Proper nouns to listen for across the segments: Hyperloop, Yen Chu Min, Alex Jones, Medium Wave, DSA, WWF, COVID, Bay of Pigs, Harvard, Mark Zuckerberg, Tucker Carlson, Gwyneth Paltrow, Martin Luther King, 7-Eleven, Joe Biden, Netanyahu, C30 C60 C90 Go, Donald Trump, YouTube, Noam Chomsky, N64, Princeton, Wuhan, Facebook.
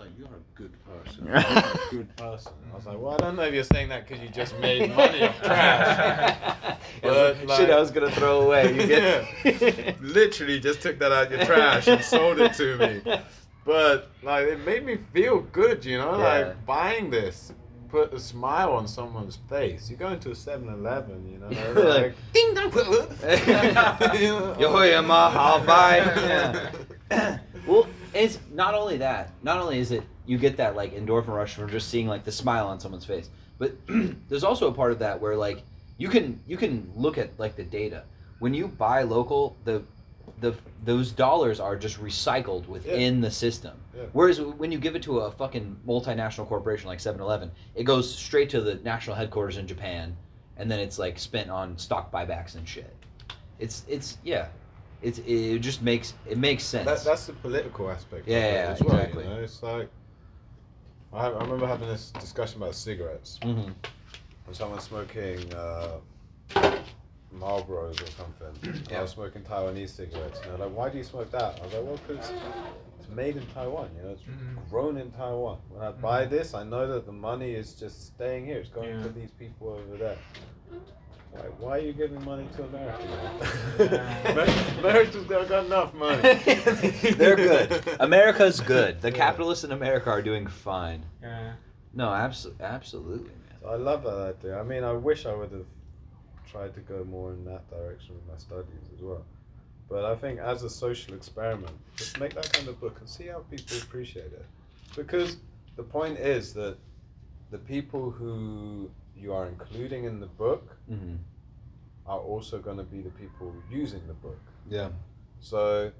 like, you're a good person. You're a good person. And I was like, well, I don't know if you're saying that because you just made money off trash. But like, shit I was going to throw away. You get literally just took that out of your trash and sold it to me. But like, it made me feel good, you know, like buying this. Put a smile on someone's face. You go into a 7-Eleven, you know, like ding dong. Yo, I'll buy. Well, it's not only that. Not only is it you get that like endorphin rush from just seeing like the smile on someone's face, but there's also a part of that where like you can look at like the data. When you buy local, those dollars are just recycled within the system. Yeah. Whereas when you give it to a fucking multinational corporation like 7-Eleven, it goes straight to the national headquarters in Japan, and then it's like spent on stock buybacks and shit. It just makes sense. That's the political aspect. Yeah, exactly. You know? It's like I remember having this discussion about cigarettes. Mm-hmm. And someone smoking Marlboros or something. Yeah. I was smoking Taiwanese cigarettes, and they're like, why do you smoke that? I was like, well, because it's made in Taiwan, you know, it's grown in Taiwan. When I buy this, I know that the money is just staying here, it's going to these people over there. Like, why are you giving money to America? America's got enough money. They're good. America's good. The capitalists in America are doing fine. Yeah. No, absolutely, man. So I love that idea. I mean, I wish I would have tried to go more in that direction with my studies as well. But I think as a social experiment, just make that kind of book and see how people appreciate it. Because the point is that the people who you are including in the book are also going to be the people using the book. Yeah. So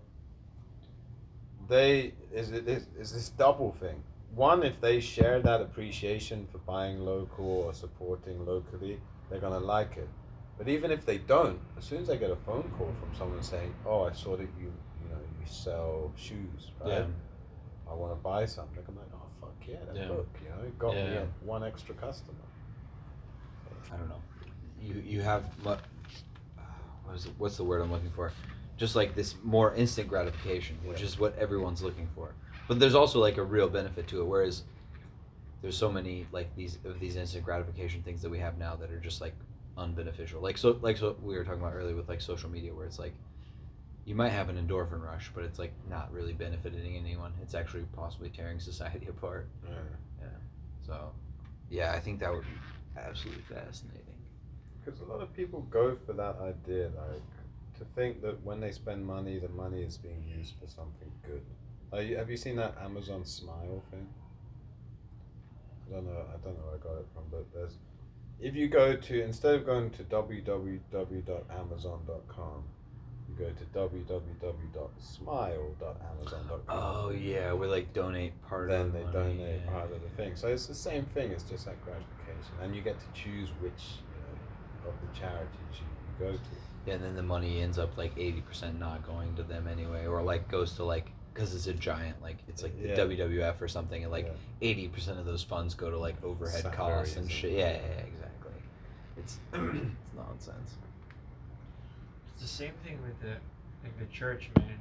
it's this double thing. One, if they share that appreciation for buying local or supporting locally, they're going to like it. But even if they don't, as soon as I get a phone call from someone saying, "Oh, I saw that you sell shoes, right? Yeah. I want to buy something," I'm like, "Oh fuck yeah, that book, you know, it got me one extra customer." I don't know. You have what's the word I'm looking for? Just like this more instant gratification, which is what everyone's looking for. But there's also like a real benefit to it, whereas there's so many like these instant gratification things that we have now that are just like unbeneficial, like we were talking about earlier with like social media, where it's like you might have an endorphin rush, but it's like not really benefiting anyone. It's actually possibly tearing society apart. So I think that would be absolutely fascinating, because a lot of people go for that idea, like to think that when they spend money, the money is being used for something good. Have you seen that Amazon Smile thing? I don't know where I got it from, but there's, if you go to, instead of going to www.amazon.com, you go to www.smile.amazon.com. Oh yeah, we like donate part of the money. Then they donate part of the thing. So it's the same thing, it's just like gratification. And you get to choose which of the charities you go to. Yeah, and then the money ends up like 80% not going to them anyway, or like goes to like, because it's a giant, like it's like the WWF or something, and like 80% of those funds go to like overhead costs and shit. Yeah, exactly. It's nonsense. It's the same thing with the church, man.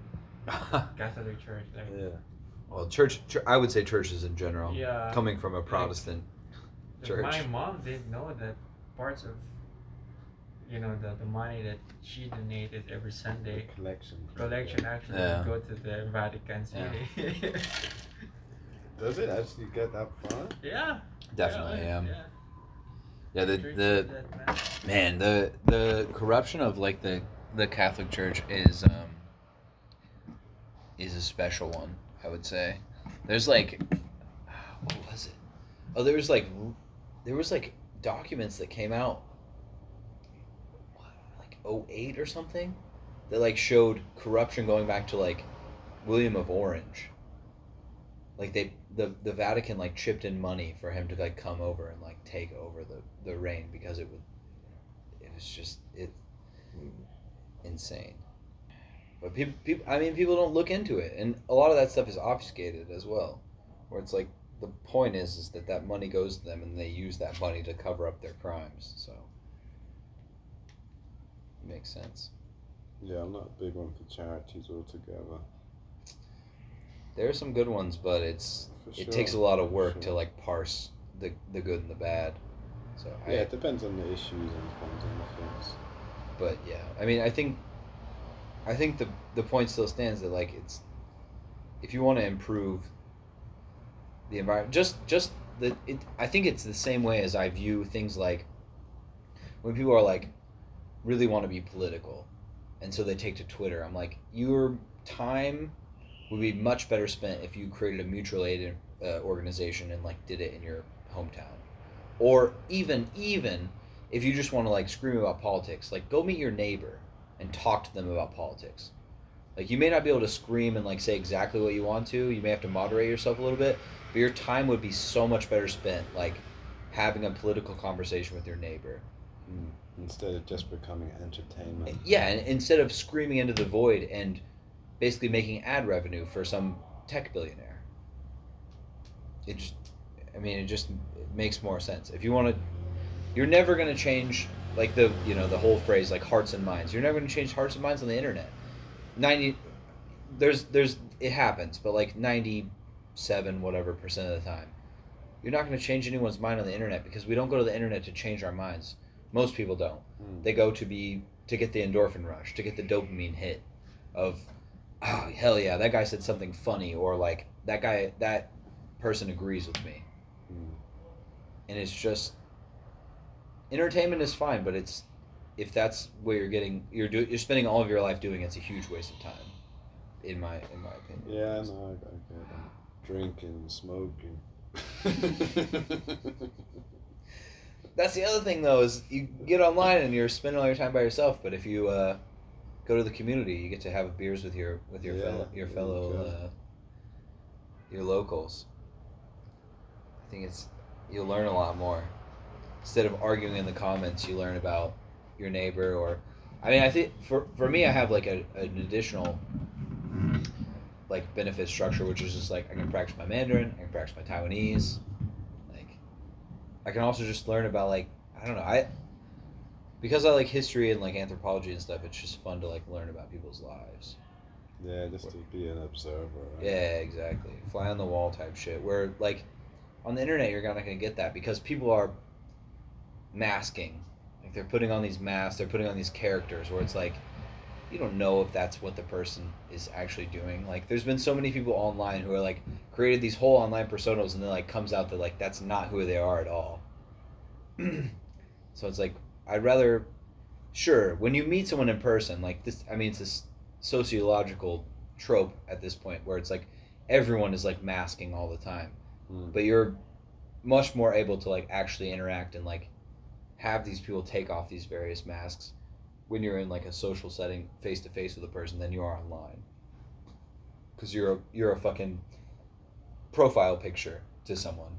Catholic church. Like, well, I would say churches in general. Yeah. Coming from a Protestant church. My mom didn't know that parts of, the money that she donated every Sunday. The collection actually go to the Vatican City. Yeah. Does it actually get that far? Yeah. Definitely, yeah. Yeah, the corruption of like the Catholic Church is a special one, I would say. There's like, what was it? Oh, there was like documents that came out, like 08 or something, that like showed corruption going back to like William of Orange. Like the Vatican like chipped in money for him to like come over and like take over the reign, because it was just insane. But people don't look into it, and a lot of that stuff is obfuscated as well, where it's like the point is that money goes to them, and they use that money to cover up their crimes. So it makes sense. Yeah, I'm not a big one for charities altogether. there are some good ones, but it takes a lot of work to like parse the good and the bad. So it depends on the issues and depends on the films. But yeah, I mean, I think the point still stands that like it's, if you want to improve the environment, I think it's the same way as I view things like when people are like really want to be political, and so they take to Twitter. I'm like, your time would be much better spent if you created a mutual aid organization and like did it in your hometown, or even if you just want to like scream about politics, like go meet your neighbor and talk to them about politics. Like, you may not be able to scream and like say exactly what you want to. You may have to moderate yourself a little bit, but your time would be so much better spent like having a political conversation with your neighbor. Instead of just becoming entertainment. Yeah, and instead of screaming into the void and basically making ad revenue for some tech billionaire. It makes more sense. If you want to, you're never going to change like the whole phrase like hearts and minds. You're never going to change hearts and minds on the internet. It happens, but like 97 whatever percent of the time, you're not going to change anyone's mind on the internet, because we don't go to the internet to change our minds. Most people don't. They go to get the endorphin rush, to get the dopamine hit of, oh hell yeah, that guy said something funny, or like that person agrees with me. And it's just, entertainment is fine, but it's, if that's what you're spending all of your life doing, it's a huge waste of time, in my opinion. Yeah, no, I get it. Drinking, smoking. That's the other thing, though, is you get online and you're spending all your time by yourself. But if you go to the community, you get to have beers with your locals. I think you'll learn a lot more. Instead of arguing in the comments, you learn about your neighbor, or I think for me, I have like an additional like benefit structure, which is just like I can practice my Mandarin, I can practice my Taiwanese, like I can also just learn about like because I like history and like anthropology and stuff. It's just fun to like learn about people's lives. Yeah, just to be an observer. Right? Yeah, exactly. Fly on the wall type shit. Where like on the internet, you're not gonna get that, because people are masking. Like they're putting on these masks, they're putting on these characters where it's like, you don't know if that's what the person is actually doing. Like there's been so many people online who are like created these whole online personas, and then like comes out that like that's not who they are at all. So it's like, I'd rather, sure, when you meet someone in person, like this, it's this sociological trope at this point where it's like everyone is like masking all the time. But you're much more able to like actually interact and like have these people take off these various masks when you're in like a social setting, face to face with a person, than you are online. Because you're a fucking profile picture to someone.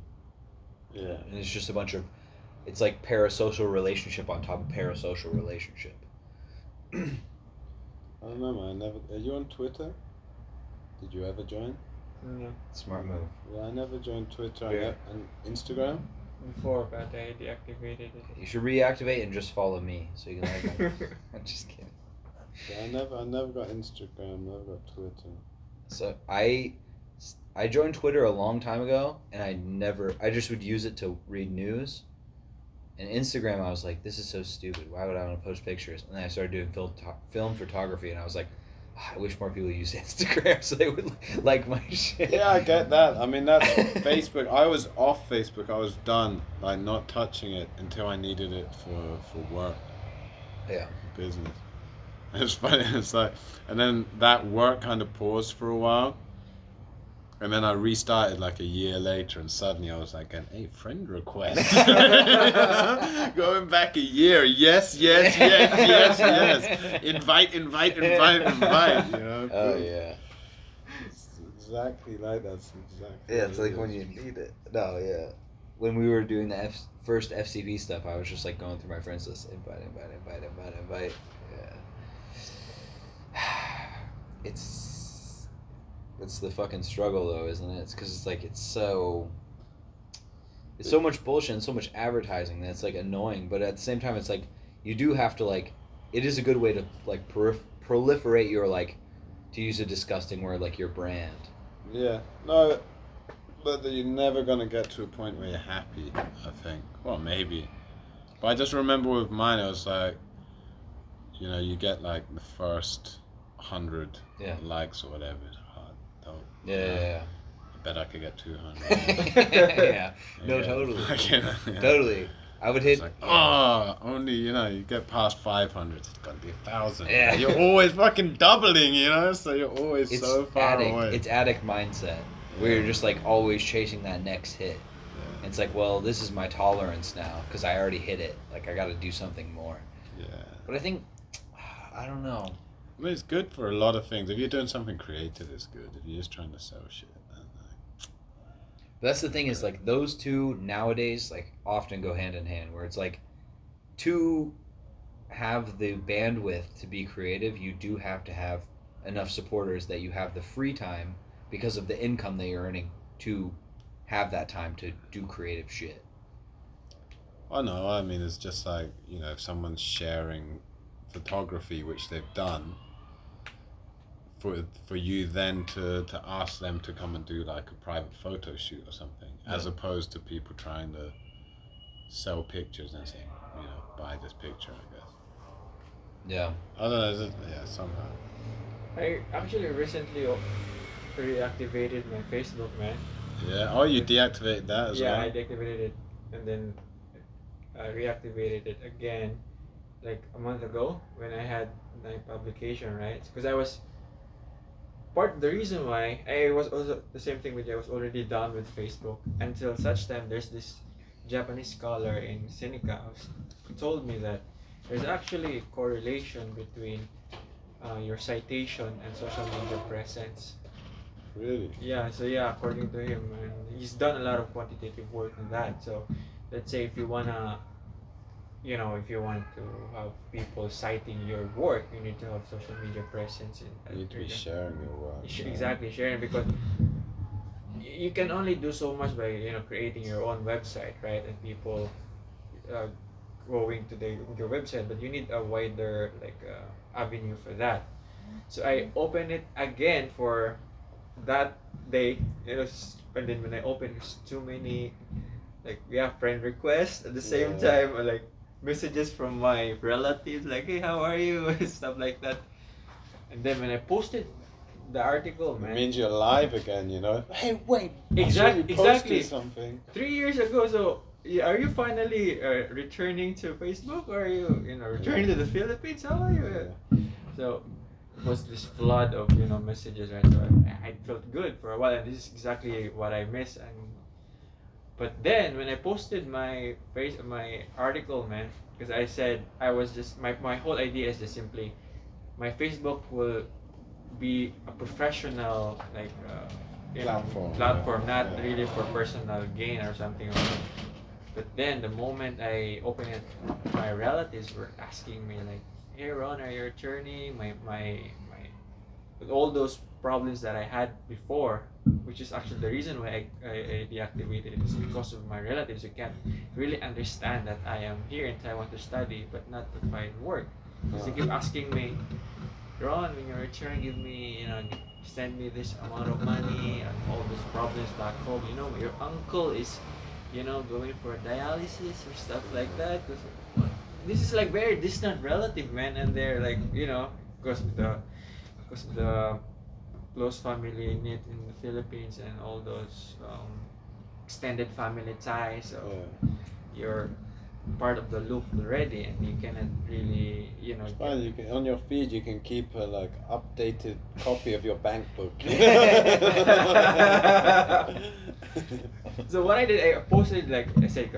Yeah. And it's just it's like parasocial relationship on top of parasocial relationship. I don't know, man. Are you on Twitter? Did you ever join? No. Smart move. Yeah, I never joined Twitter. Yeah. And Instagram? Before, but I deactivated it. You should reactivate and just follow me, so you can like. I'm just kidding. Yeah, I never got Instagram. Never got Twitter. So I joined Twitter a long time ago, and I just would use it to read news. And Instagram, I was like, this is so stupid. Why would I want to post pictures? And then I started doing film photography, and I was like, I wish more people used Instagram so they would like my shit. Yeah, I get that. That's Facebook. I was off Facebook. I was done, like not touching it until I needed it for work. Yeah. Business. It's funny. It's like, and then that work kind of paused for a while, and then I restarted like a year later, and suddenly I was like, hey, friend request. Going back a year, yes. Invite, you know? Oh, yeah. It's exactly like that. Yeah, it's like when you need it. No, yeah. When we were doing the first FCB stuff, I was just like going through my friends list, invite. Yeah. It's the fucking struggle, though, isn't it? It's because it's like it's so much bullshit and so much advertising that it's like annoying. But at the same time, it's like you do have to like. It is a good way to like proliferate your like, to use a disgusting word, like your brand. Yeah, no, but you're never going to get to a point where you're happy, I think. Well, maybe. But I just remember with mine, it was like, you know, you get like the first 100 likes or whatever. It's hard. Yeah. I bet I could get 200. Yeah. No, totally. Totally. I would hit. Like, only, you know, you get past 500, it's gonna be 1,000. Yeah. You're always fucking doubling, you know, so you're always so far away. It's addict mindset, where you're just like always chasing that next hit. Yeah. It's like, well, this is my tolerance now, because I already hit it. Like, I gotta do something more. Yeah. But I think, I don't know. I mean, it's good for a lot of things. If you're doing something creative, it's good. If you're just trying to sell shit. That's the thing is, like, those two nowadays, like, often go hand in hand, where it's like, to have the bandwidth to be creative, you do have to have enough supporters that you have the free time because of the income that you're earning to have that time to do creative shit. Well, no, I mean, it's just like, you know, if someone's sharing photography, which they've done, for you then to ask them to come and do like a private photo shoot or something, as opposed to people trying to sell pictures and saying, you know, buy this picture, I guess. Yeah. I don't know, somehow. I actually recently reactivated my Facebook, man. Yeah, oh, you deactivated that as well? Yeah, I deactivated it, and then I reactivated it again, like a month ago, when I had my publication, right? Because I was... Part of the reason why I was also the same thing with you, I was already done with Facebook until such time there's this Japanese scholar in Seneca who told me that there's actually a correlation between your citation and social media presence. Really? Yeah, so yeah, according to him, and he's done a lot of quantitative work on that. So let's say if you wanna, you know, if you want to have people citing your work, you need to have social media presence. You need to be sharing your work. Exactly, sharing, because you can only do so much by, you know, creating your own website, right? And people going to your website, but you need a wider like avenue for that. So I opened it again for that day. It was, and then when I opened, there's too many, like, we have friend requests at the same time, like messages from my relatives, like, hey, how are you, and stuff like that. And then when I posted the article, man, it means you're alive again, you know. Hey, wait, exactly something 3 years ago. So are you finally returning to Facebook, or are you, you know, returning to the Philippines? How are you? So it was this flood of, you know, messages, right? So I felt good for a while, and this is exactly what I miss. But then when I posted my article, man, because I said I was just my whole idea is just simply my Facebook will be a professional like platform, not really for personal gain or something. But then the moment I opened it, my relatives were asking me like, "Hey Ron, are you an attorney?" With all those problems that I had before, which is actually the reason why I deactivated it, is because of my relatives who can't really understand that I am here in Taiwan to study but not to find work. Because they keep asking me, Ron, when you return, give me, you know, send me this amount of money and all these problems back home. You know, your uncle is, you know, going for dialysis or stuff like that. This is like very distant relative, man, and they're like, you know, because of the close family unit in the Philippines and all those extended family ties, so you're part of the loop already, and you cannot really, you know. It's fine. You can, on your feed, you can keep a like updated copy of your bank book. So what I did, I posted, like I said,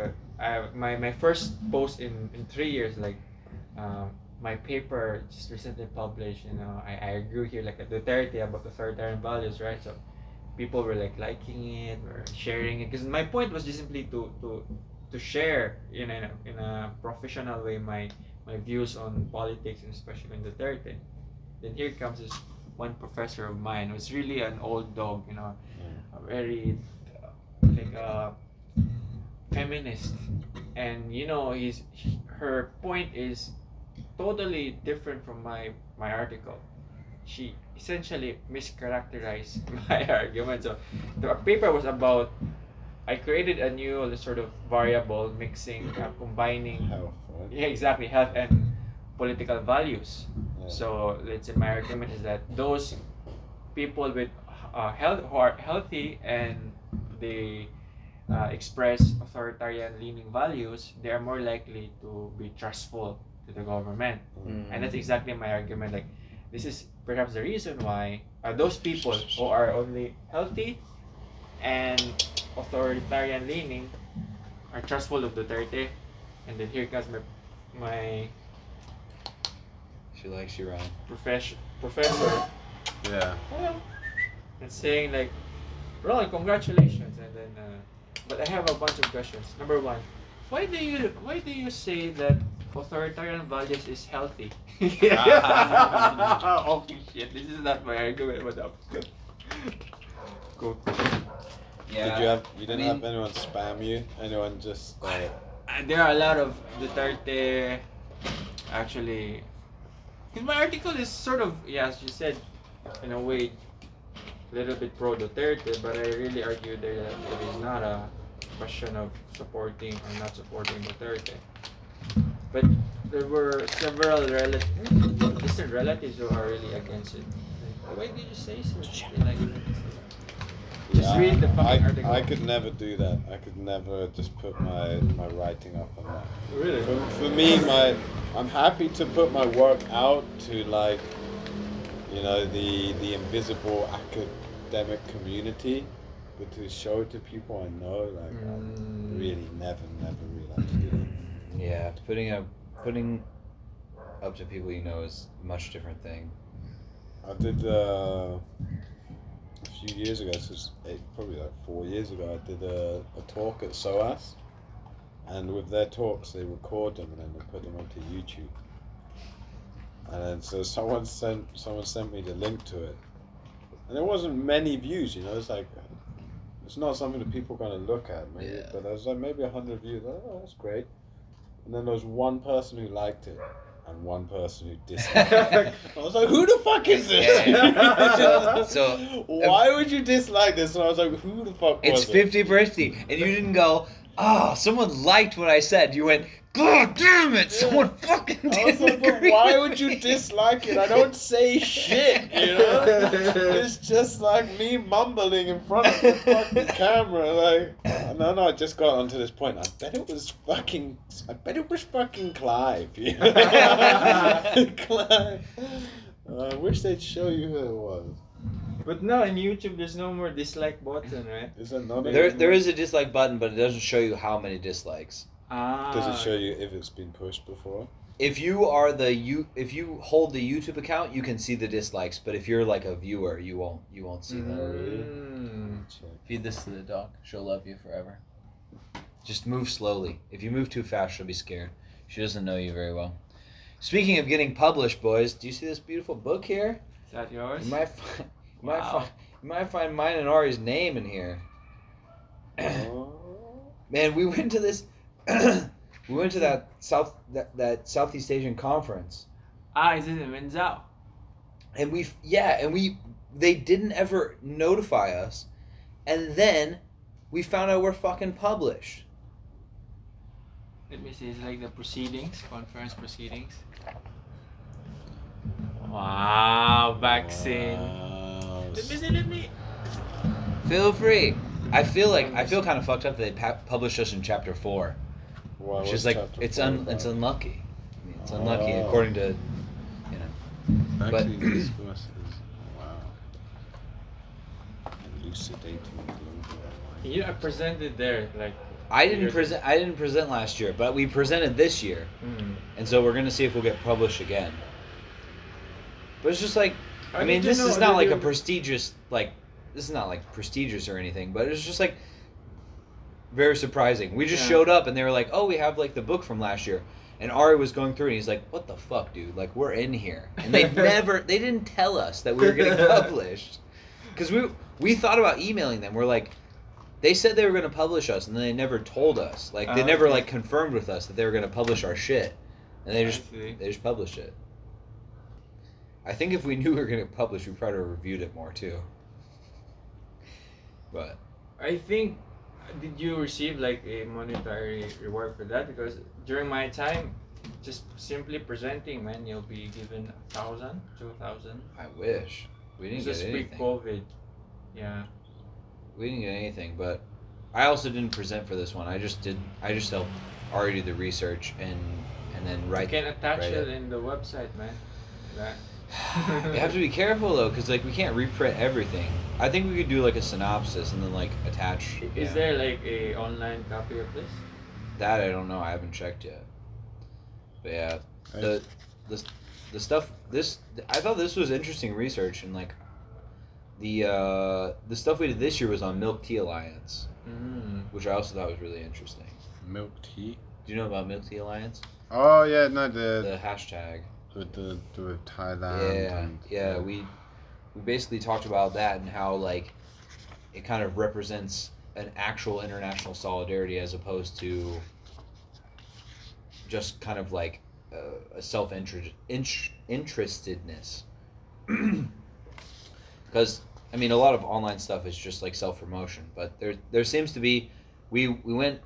my first post in 3 years, like. My paper just recently published, you know, I argue here like a Duterte about authoritarian values, right? So people were like liking it or sharing it, because my point was just simply to share in a professional way my views on politics, and especially in Duterte. Then here comes this one professor of mine who's really an old dog, you know, a very like a feminist, and you know, her point is totally different from my article. she essentially mischaracterized my argument. So the paper was about, I created a new sort of variable mixing, combining health, right? Yeah, exactly, health and political values. Yeah. So let's say my argument is that those people with health, who are healthy and they express authoritarian leaning values, they are more likely to be trustful to the government. Mm-hmm. And that's exactly my argument. Like, this is perhaps the reason why those people who are only healthy and authoritarian leaning are trustful of Duterte. And then here comes my she likes you, Ryan. Professor. Yeah. Well, and saying like, Ron, congratulations. And then but I have a bunch of questions. Number one, why do you say that authoritarian values is healthy? Okay, shit, this is not my argument. What up? Cool. Yeah. Did you have anyone spam you? Anyone just there are a lot of Duterte, actually. Because my article is sort of, yeah, as you said, in a way, a little bit pro Duterte, but I really argue there that it is not a question of supporting or not supporting Duterte. But there were several distant relatives who are really against it. Like, why did you say so? Like, just read the fucking article. I could never do that. I could never just put my writing up on that. Really? For me, I'm happy to put my work out to, like, you know, the invisible academic community, but to show it to people I know, like, I really never like to do that. Yeah, putting up to people you know is a much different thing. I did a few years ago, probably like 4 years ago, I did a talk at SOAS, and with their talks they record them and then they put them onto YouTube. And then so someone sent me the link to it, and there wasn't many views. You know, it's like, it's not something that people are going to look at. Maybe, yeah. But there was like maybe 100 views. Oh, that's great. And then there was one person who liked it and one person who disliked it. I was like, who the fuck is this? Yeah. so why would you dislike this? And I was like, who the fuck was it? It's 50/50, and you didn't go, oh, someone liked what I said. You went, god damn it, someone fucking disagree. Why would you dislike it? I don't say shit, you know? It's just like me mumbling in front of the fucking camera, like, no, I just got onto this point. I bet it was fucking Clive, you know? Clive. I wish they'd show you who it was. But no, on YouTube there's no more dislike button, right? There is a dislike button, but it doesn't show you how many dislikes. Does it show you if it's been pushed before? If you are if you hold the YouTube account, you can see the dislikes. But if you're like a viewer, you won't see them. Feed this to the dog; she'll love you forever. Just move slowly. If you move too fast, she'll be scared. She doesn't know you very well. Speaking of getting published, boys, do you see this beautiful book here? Is that yours? You might find mine and Ari's name in here. Oh. Man, we went to this. We went to that Southeast Asian conference. Is it in Minzhou? And they didn't ever notify us, and then we found out we're fucking published. Let me see. It's like the conference proceedings. Wow, vaccine. Wow. Let me. Feel free. I feel kind of fucked up that they published us in chapter 4. Wow, which is like, it's unlucky. I mean, it's unlucky according to, you know. But this verse is, wow, elucidating. You presented there, like. I didn't present last year, but we presented this year, and so we're gonna see if we'll get published again. But it's just like, this is not like a prestigious, like, this is not like prestigious or anything, but it's just like. Very surprising. We just showed up and they were like, oh, we have like the book from last year. And Ari was going through and he's like, what the fuck, dude? Like, we're in here. And they didn't tell us that we were getting published. Because we thought about emailing them. We're like, they said they were going to publish us and then they never told us. Like, they never like confirmed with us that they were going to publish our shit. And they just published it. I think if we knew we were going to publish, we probably reviewed it more too. But I think, did you receive like a monetary reward for that? Because during my time, just simply presenting, man, you'll be given 1,000, 2,000. I wish. We didn't get anything. Just pre-COVID. Yeah. We didn't get anything, but I also didn't present for this one. I just helped Ari do the research and then write. You can attach it in the website, man. That. You have to be careful though, because like we can't reprint everything. I think we could do like a synopsis and then like attach. Is there like a online copy of this? That I don't know. I haven't checked yet. But yeah, the stuff this I thought this was interesting research, and like the stuff we did this year was on Milk Tea Alliance, which I also thought was really interesting. Milk Tea. Do you know about Milk Tea Alliance? Oh yeah, no the hashtag. With Thailand. Yeah. We basically talked about that and how like it kind of represents an actual international solidarity as opposed to just kind of like a self-interestedness. Because I mean, a lot of online stuff is just like self-promotion, but there seems to be we got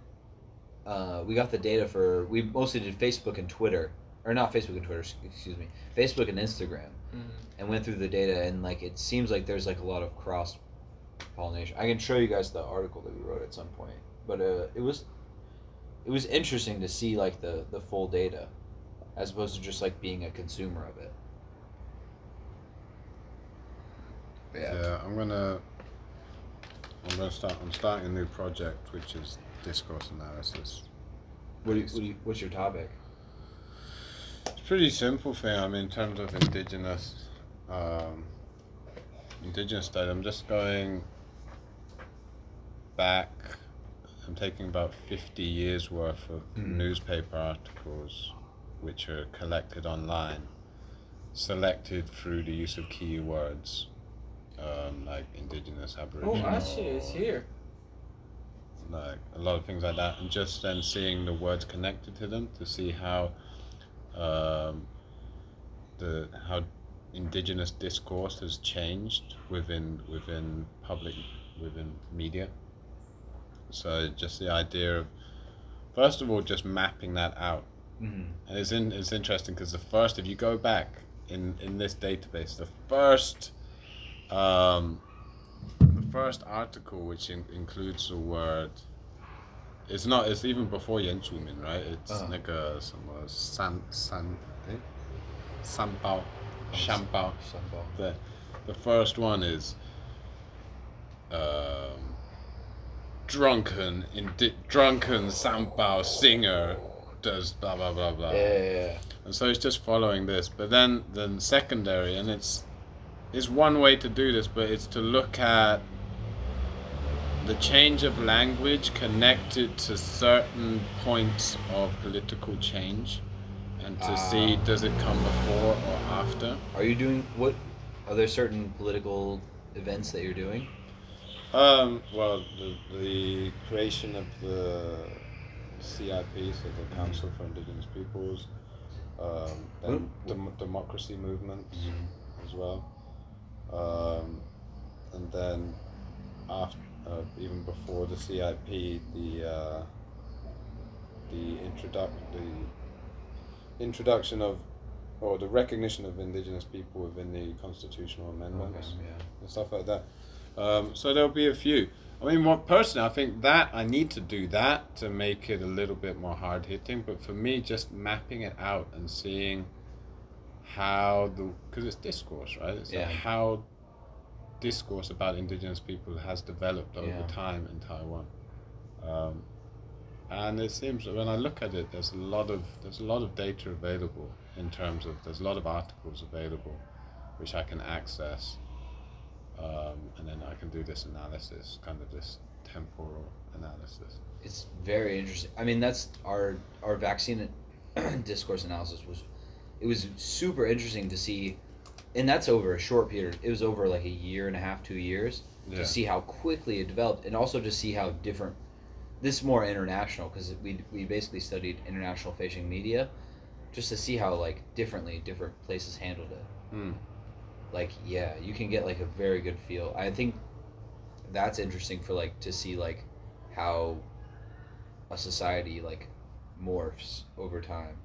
the data for we mostly did Facebook and Twitter. Or not Facebook and Twitter, excuse me. Facebook and Instagram, and went through the data, and like it seems like there's like a lot of cross pollination. I can show you guys the article that we wrote at some point, but it was interesting to see like the full data, as opposed to just like being a consumer of it. Yeah, I'm gonna start. I'm starting a new project, which is discourse analysis. What's your topic? Pretty simple thing. I mean, in terms of indigenous study, I'm just going back. I'm taking about 50 years worth of newspaper articles, which are collected online, selected through the use of keywords, like indigenous, Aboriginal. Oh, Ashi is here. Like a lot of things like that, and just then seeing the words connected to them to see how. How indigenous discourse has changed within public, within media. So just the idea of, first of all, just mapping that out, and it's interesting because the first, if you go back in this database, the first article which includes the word. It's even before Yen Chu Min, right? It's like a Sanbao. The first one is drunken Sanbao singer does blah blah blah blah. Yeah. And so it's just following this, but then secondary, and it's one way to do this, but it's to look at the change of language connected to certain points of political change, and to see does it come before or after. Are there certain political events that you're doing? Well, the creation of the CIP, so the Council for Indigenous Peoples, and democracy movements as well, and then after. Even before the CIP, the introduction of, or the recognition of indigenous people within the constitutional amendments and stuff like that. So there'll be a few. I mean, personally, I think that I need to do that to make it a little bit more hard hitting. But for me, just mapping it out and seeing how because it's discourse, right? It's like how discourse about indigenous people has developed over time in Taiwan, and it seems that when I look at it, there's a lot of data available in terms of there's a lot of articles available, which I can access, and then I can do this analysis, kind of this temporal analysis. It's very interesting. I mean, that's our vaccine discourse analysis was super interesting to see. And that's over a short period. It was over like a year and a half, 2 years, to see how quickly it developed, and also to see how different. This is more international because we basically studied international facing media, just to see how like differently different places handled it. Like, yeah, you can get like a very good feel. I think that's interesting for like to see like how a society like morphs over time.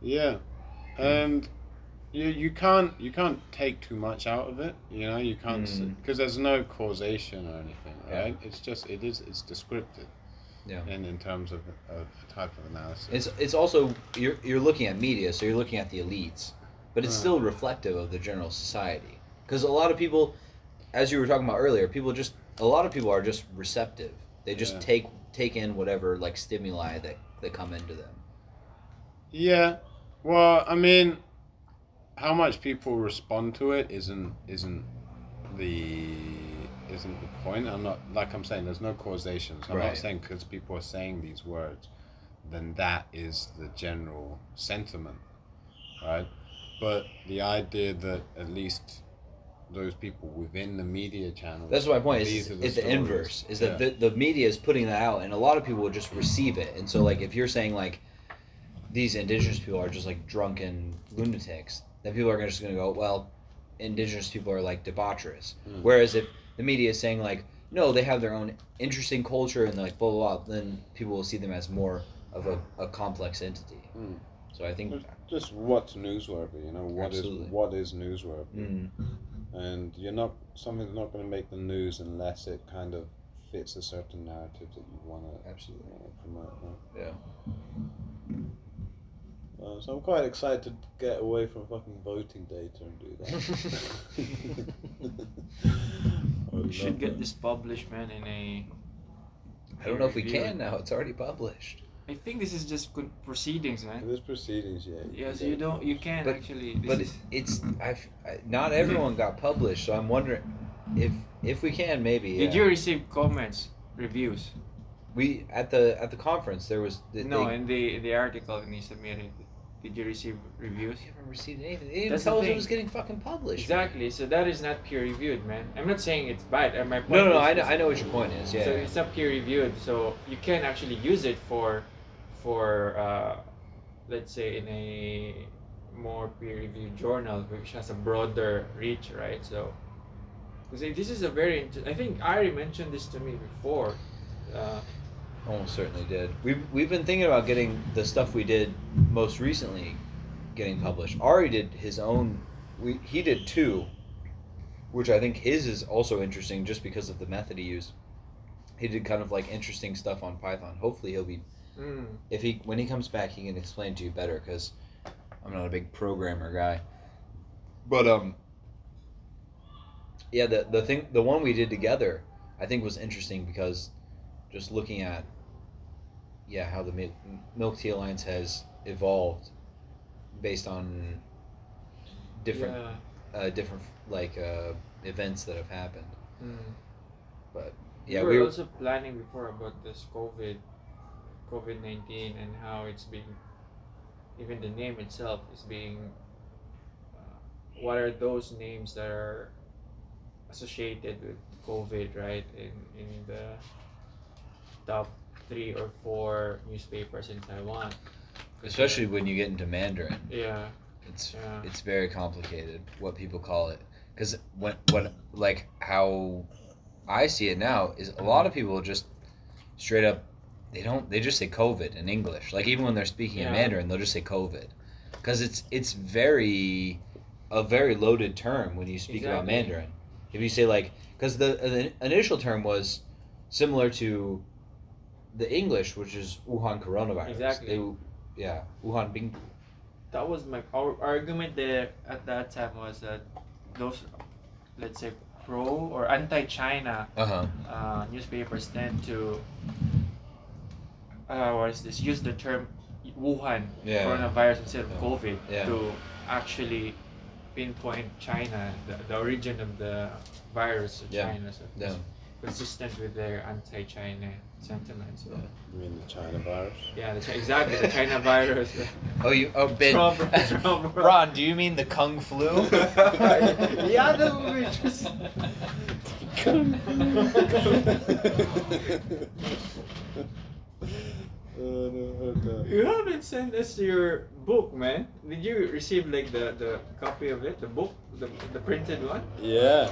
Yeah, and you can't take too much out of it. You know, you can't because there's no causation or anything, right? Yeah. It's just it's descriptive. Yeah. And in terms of type of analysis, it's also you're looking at media, so you're looking at the elites, but it's still reflective of the general society. Because a lot of people, as you were talking about earlier, a lot of people are just receptive. They just take in whatever like stimuli that come into them. Yeah, well, I mean, how much people respond to it isn't the point. I'm not, like I'm saying, there's no causation. So I'm not saying because people are saying these words, then that is the general sentiment, right? But the idea that at least those people within the media channel. That's my point. It's the inverse. Is that the media is putting that out, and a lot of people will just receive it. And so, like, if you're saying like these indigenous people are just like drunken lunatics, then people are just going to go, well, indigenous people are like debaucherous. Whereas if the media is saying like, no, they have their own interesting culture and like blah blah blah, then people will see them as more of a complex entity. So I think just what's newsworthy, you know, what is newsworthy, and something's not going to make the news unless it kind of fits a certain narrative that you want to absolutely promote. Right? Yeah. So I'm quite excited to get away from fucking voting data and do that. We should get this published, man, in a... I don't know if we can now. It's already published. I think this is just good proceedings, man. It is proceedings, yeah. Yeah, so you can't actually... But it's... not everyone got published, so I'm wondering if we can, maybe. Yeah. Did you receive comments, reviews? We, at the conference, there was... in the article that you submitted... Did you receive reviews? I haven't received anything. They didn't even tell us it was getting fucking published. Exactly, man. So that is not peer-reviewed, man. I'm not saying it's bad. My point I know what your point is, yeah. So it's not peer-reviewed, so you can actually use it for let's say, in a more peer-reviewed journal, which has a broader reach, right? So, this is a very interesting... I think Ari mentioned this to me before. Almost certainly did. We've been thinking about getting the stuff we did most recently getting published. Ari did his own. He did two, which I think his is also interesting just because of the method he used. He did kind of like interesting stuff on Python. Hopefully he'll be when he comes back, he can explain to you better because I'm not a big programmer guy. But yeah, the one we did together I think was interesting because just looking at how the Milk Tea Alliance has evolved based on different events that have happened. But yeah, we were also planning before about this COVID-19 and how it's being, even the name itself is being. What are those names that are associated with COVID, right? In the top 3 or 4 newspapers in Taiwan. Especially when you get into Mandarin. Yeah. It's very complicated what people call it. Because when like how I see it now is a lot of people just straight up they just say COVID in English. Like even when they're speaking in Mandarin, they'll just say COVID. Because it's a very loaded term when you speak about Mandarin. If you say like because the initial term was similar to the English, which is Wuhan coronavirus. Exactly. Wuhan Bingbu. That was our argument there at that time was that those, let's say, pro or anti-China newspapers tend to use the term Wuhan coronavirus instead of COVID to actually pinpoint China, the origin of the virus of China. So consistent with their anti-China sentiments. So. You mean the China virus? Yeah, exactly, the China virus. Ben. Trump. Ron, do you mean the Kung Flu? Yeah, that would be just... Kung Flu. You haven't sent us your book, man. Did you receive like the copy of it, the book, the printed one? Yeah.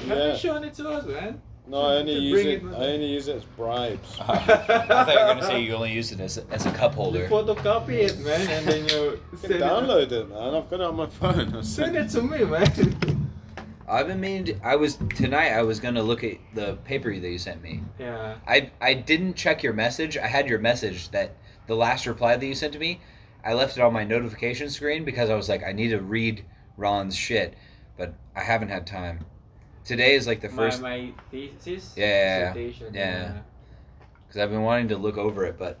You haven't shown it to us, man. No, I only use it as bribes. I thought you were going to say you only use it as a cup holder. You photocopy it, man, and then you... download it, man. I've got it on my phone. Send it to me, man. I've been meaning... Tonight, I was going to look at the paper that you sent me. Yeah. I didn't check your message. I had your message that the last reply that you sent to me, I left it on my notification screen because I was like, I need to read Ron's shit, but I haven't had time. Today is like the first... My thesis? Yeah. Yeah. Because I've been wanting to look over it, but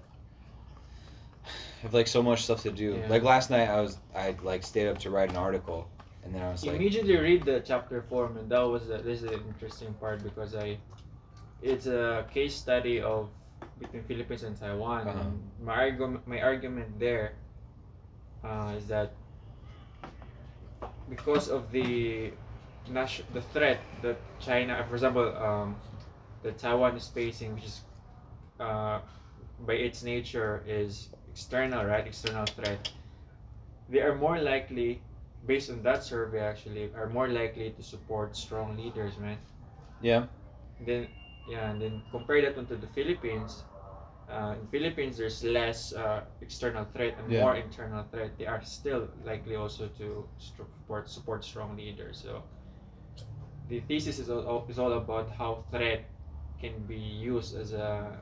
I have like so much stuff to do. Yeah. Like last night I stayed up to write an article and then I was immediately read the chapter 4, and that was this is an interesting part because it's a case study of between Philippines and Taiwan. Uh-huh. And my argument there is that because of the threat that China, for example, that Taiwan is facing, which is by its nature is external, right? External threat. They are more likely, based on that survey actually, are more likely to support strong leaders, man. Yeah. And then compare that one to the Philippines. In Philippines, there's less external threat and more internal threat. They are still likely also to support strong leaders. So. The thesis is all about how threat can be used as a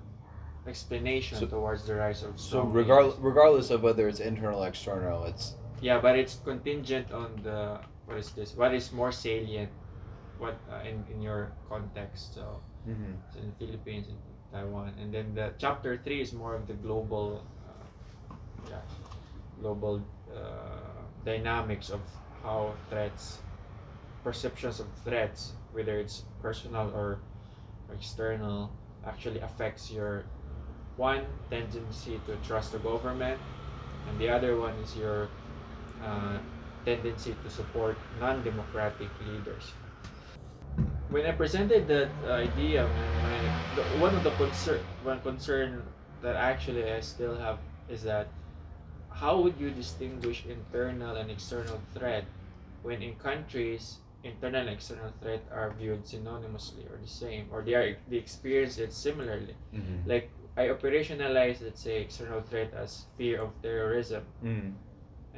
explanation towards the rise of strong leaders. Regardless of whether it's internal or external, it's... Yeah, but it's contingent on the... What is this? What is more salient what in your context? So, so in the Philippines and Taiwan. And then the chapter 3 is more of the global... global dynamics of how threats... perceptions of threats, whether it's personal or external, actually affects your one tendency to trust the government, and the other one is your tendency to support non-democratic leaders. When I presented that idea, one concern that actually I still have is that how would you distinguish internal and external threat when in countries internal and external threat are viewed synonymously or the same, or they experience it similarly. Mm-hmm. Like I operationalize, let's say, external threat as fear of terrorism,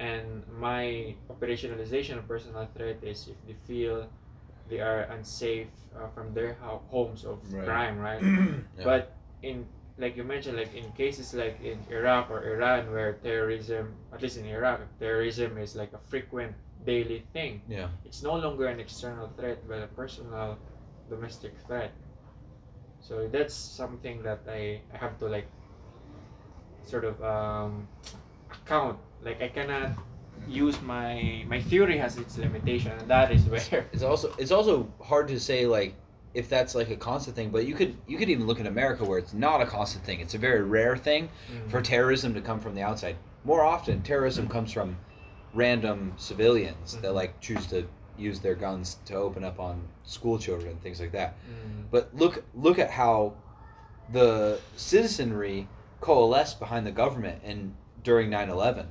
and my operationalization of personal threat is if they feel they are unsafe from their homes of crime, right? Yeah. But in like you mentioned, like in cases like in Iraq or Iran, where terrorism, at least in Iraq, terrorism is like a frequent daily thing. Yeah. It's no longer an external threat, but a personal domestic threat. So that's something that I have to like sort of account. Like I cannot use my theory has its limitation, and that is where it's also hard to say like if that's like a constant thing, but you could even look at America where it's not a constant thing. It's a very rare thing for terrorism to come from the outside. More often terrorism comes from random civilians that like choose to use their guns to open up on school children and things like that. But look at how the citizenry coalesced behind the government and during 9/11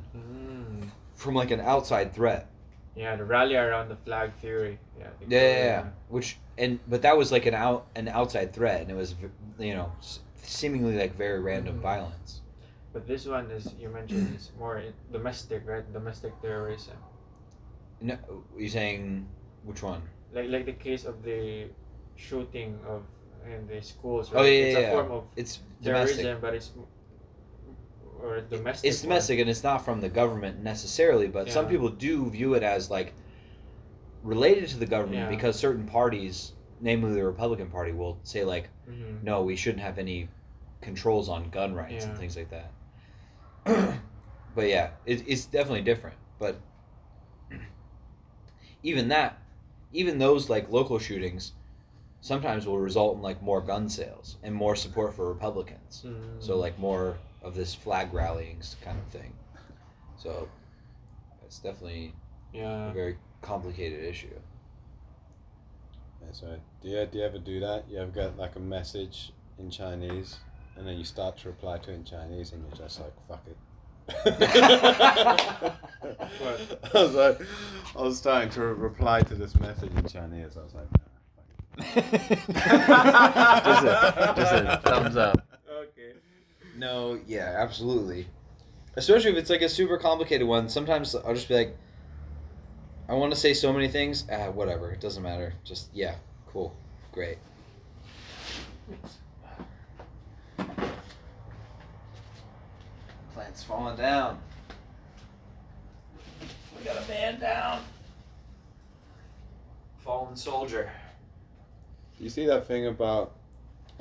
from like an outside threat. Yeah, the rally around the flag theory. Yeah. But that was like an outside threat, and it was, you know, seemingly like very random violence. But this one, as you mentioned, is more domestic, right? Domestic terrorism. No, you're saying which one? Like the case of the shooting of in the schools. Right? Oh yeah. Form of it's terrorism, domestic. But it's or domestic. It's domestic, and it's not from the government necessarily. But some people do view it as like related to the government because certain parties, namely the Republican Party, will say like, no, we shouldn't have any controls on gun rights and things like that. But yeah, it's definitely different. But even those like local shootings sometimes will result in like more gun sales and more support for Republicans. So like more of this flag rallyings kind of thing. So it's definitely a very complicated issue. That's right. Do you ever do that? You ever get like a message in Chinese and then you start to reply to it in Chinese, and you're just like, fuck it. I was starting to reply to this message in Chinese. I was like, nah, fuck it. just a thumbs up. Okay. No, yeah, absolutely. Especially if it's like a super complicated one. Sometimes I'll just be like, I want to say so many things. Whatever. It doesn't matter. Just, yeah, cool. Great. Plant's falling down. We got a man down. Fallen soldier. You see that thing about,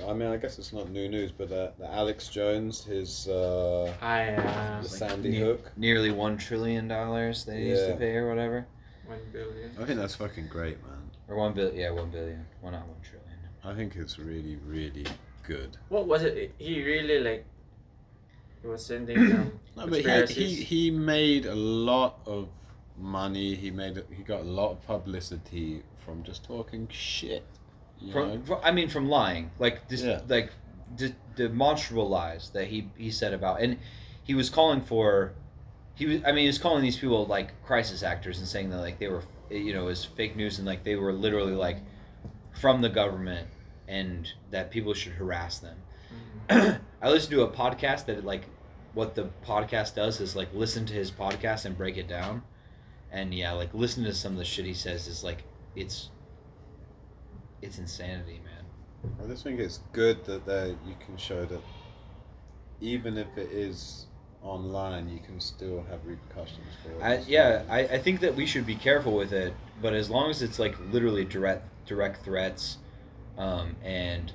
I mean, I guess it's not new news, but the Alex Jones, his the Sandy Hook, nearly $1 trillion they used to pay or whatever. 1 billion. I think that's fucking great, man. Or 1 billion, yeah, 1 billion. Why not 1 trillion? I think it's really, really good. What was it? He really he was sending them. No, but he made a lot of money. He got a lot of publicity from just talking shit. From lying, demonstrable lies that he said about, and he was calling for, he was calling these people like crisis actors and saying that they were, it was fake news and they were literally from the government and that people should harass them. Mm-hmm. I listened to a podcast that what the podcast does is listen to his podcast and break it down, and listen to some of the shit he says is it's insanity, man. I just think it's good that you can show that even if it is online, you can still have repercussions for it. I think that we should be careful with it, but as long as it's literally direct threats, and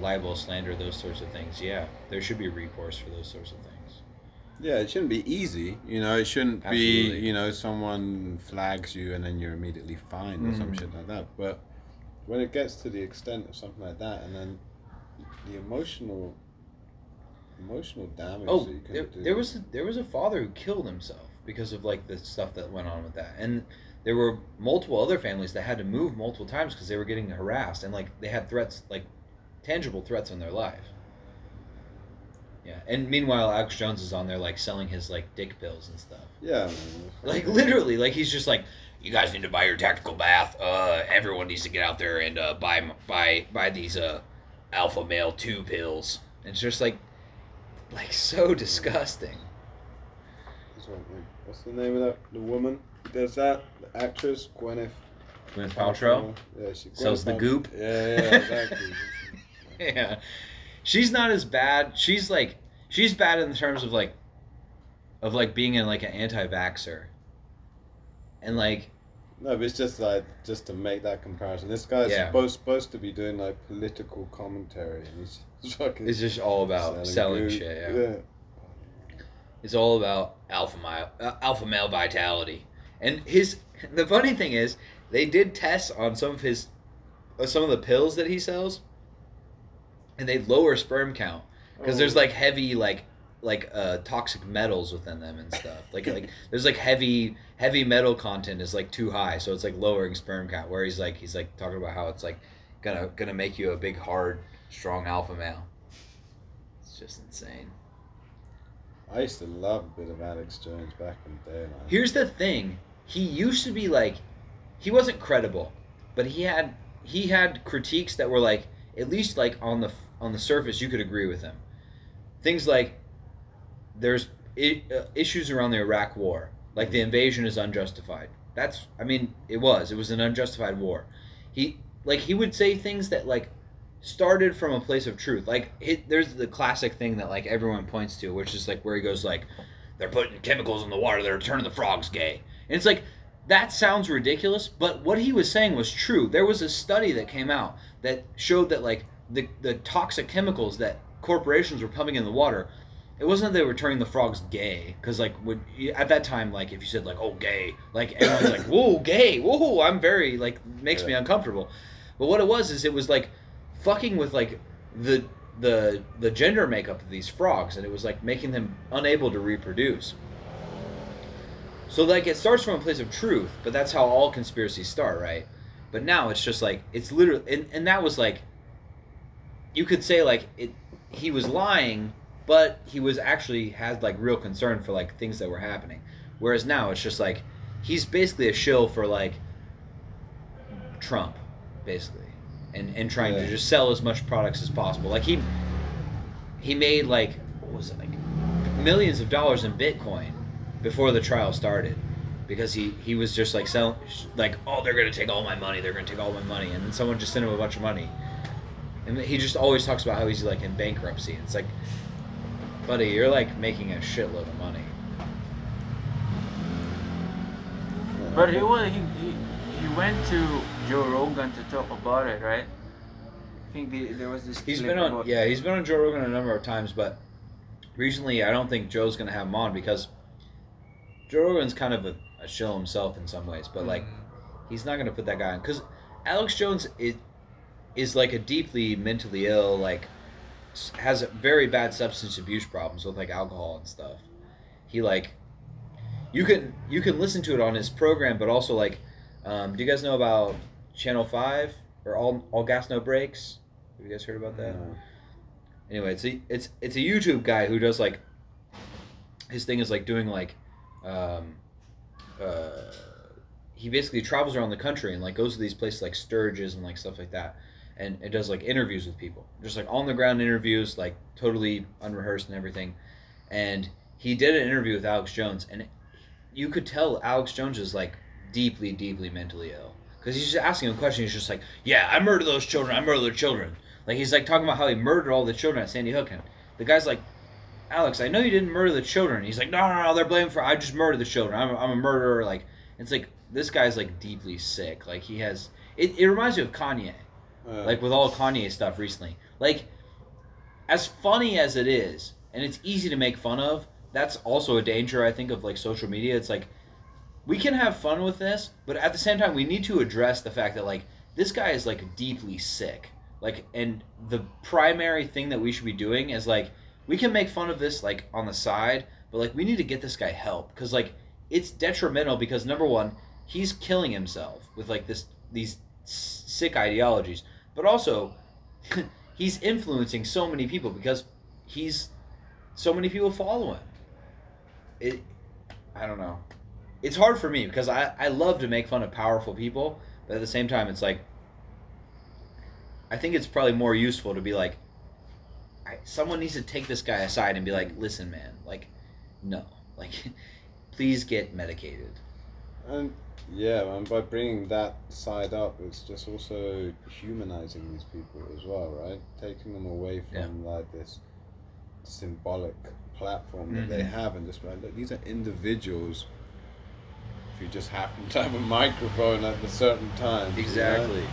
libel, slander, those sorts of things, yeah, there should be recourse for those sorts of things. Yeah, it shouldn't be easy, it shouldn't Absolutely. Be, someone flags you and then you're immediately fined or some shit like that, but when it gets to the extent of something like that, and then the emotional damage that you can do. There was a father who killed himself because of the stuff that went on with that, and there were multiple other families that had to move multiple times because they were getting harassed, and they had threats, tangible threats on their life. Yeah, and meanwhile, Alex Jones is on there selling his dick pills and stuff. Yeah, literally, he's just you guys need to buy your tactical bath. Everyone needs to get out there and buy these alpha male 2 pills. And it's just so disgusting. What's the name of that? The woman who does that? The actress Gwyneth Paltrow. Yeah, she sells the goop. Yeah, exactly. Yeah, she's not as bad. She's bad in terms of being an anti-vaxxer. And no, but it's just to make that comparison. This guy's supposed to be doing political commentary, and he's fucking. It's just all about selling shit. Yeah. It's all about alpha male vitality. And the funny thing is, they did tests on some of the pills that he sells, and they lower sperm count because there's heavy toxic metals within them and stuff. There's heavy metal content is too high, so it's lowering sperm count. Where he's talking about how it's gonna make you a big, hard, strong alpha male. It's just insane. I used to love a bit of Alex Jones back in the day, man. Here's the thing: he used to be he wasn't credible, but he had critiques that were at least on the surface you could agree with him. Things there's issues around the Iraq war. The invasion is unjustified. It was an unjustified war. He would say things that started from a place of truth. There's the classic thing that everyone points to, which is where he goes they're putting chemicals in the water that are turning the frogs gay. And it's that sounds ridiculous, but what he was saying was true. There was a study that came out that showed that the toxic chemicals that corporations were pumping in the water, it wasn't that they were turning the frogs gay, because at that time, if you said oh gay, everyone's whoa gay, whoa, I'm very makes me uncomfortable. But what it was is it was fucking with the gender makeup of these frogs, and it was making them unable to reproduce. So it starts from a place of truth, but that's how all conspiracies start, right? But now it's just it's literally, and that was you could say it. he was lying, but he was actually had like real concern for like things that were happening. Whereas now it's just like he's basically a shill for like Trump, basically, and trying to just sell as much products as possible. Like he made like what was it, like millions of dollars in Bitcoin before the trial started, because he was just like selling like, oh, they're gonna take all my money, they're gonna take all my money, and then someone just sent him a bunch of money. And he just always talks about how he's like in bankruptcy. It's like, buddy, you're like making a shitload of money. But he went to Joe Rogan to talk about it, right? I think there was this. He's been on Joe Rogan a number of times, but recently I don't think Joe's gonna have him on because Joe Rogan's kind of a shill himself in some ways, but like he's not gonna put that guy on because Alex Jones is like a deeply mentally ill, like has a very bad substance abuse problems with like alcohol and stuff. He like you can listen to it on his program, but also like do you guys know about Channel 5 or all gas no breaks? Have you guys heard about that? Anyway, it's a YouTube guy who does like his thing is like doing like he basically travels around the country and like goes to these places like Sturgis and like stuff like that, and it does like interviews with people, just like on the ground interviews, like totally unrehearsed and everything. And he did an interview with Alex Jones, and you could tell Alex Jones is like deeply mentally ill, because he's just asking him questions. He's just like, yeah, I murdered their children. Like he's like talking about how he murdered all the children at Sandy Hook, and the guy's like, Alex, I know you didn't murder the children. He's like, no, they're blamed for, I just murdered the children. I'm a murderer. Like, it's like, this guy's like deeply sick. Like he has, it reminds me of Kanye, like with all Kanye stuff recently. Like as funny as it is, and it's easy to make fun of, that's also a danger, I think, of like social media. It's like, we can have fun with this, but at the same time, we need to address the fact that like, this guy is like deeply sick. Like, and the primary thing that we should be doing is like, we can make fun of this, like, on the side, but, like, we need to get this guy help. Because, like, it's detrimental because, number one, he's killing himself with, like, these sick ideologies. But also, he's influencing so many people because so many people follow him. I don't know. It's hard for me because I love to make fun of powerful people, but at the same time, it's like, I think it's probably more useful to be like, someone needs to take this guy aside and be like, listen, man, like, no, like, please get medicated. And and by bringing that side up, it's just also humanizing these people as well, right? Taking them away from like this symbolic platform that they have, and just like, look, these are individuals who just happen to have a microphone at a certain time. Exactly. You know?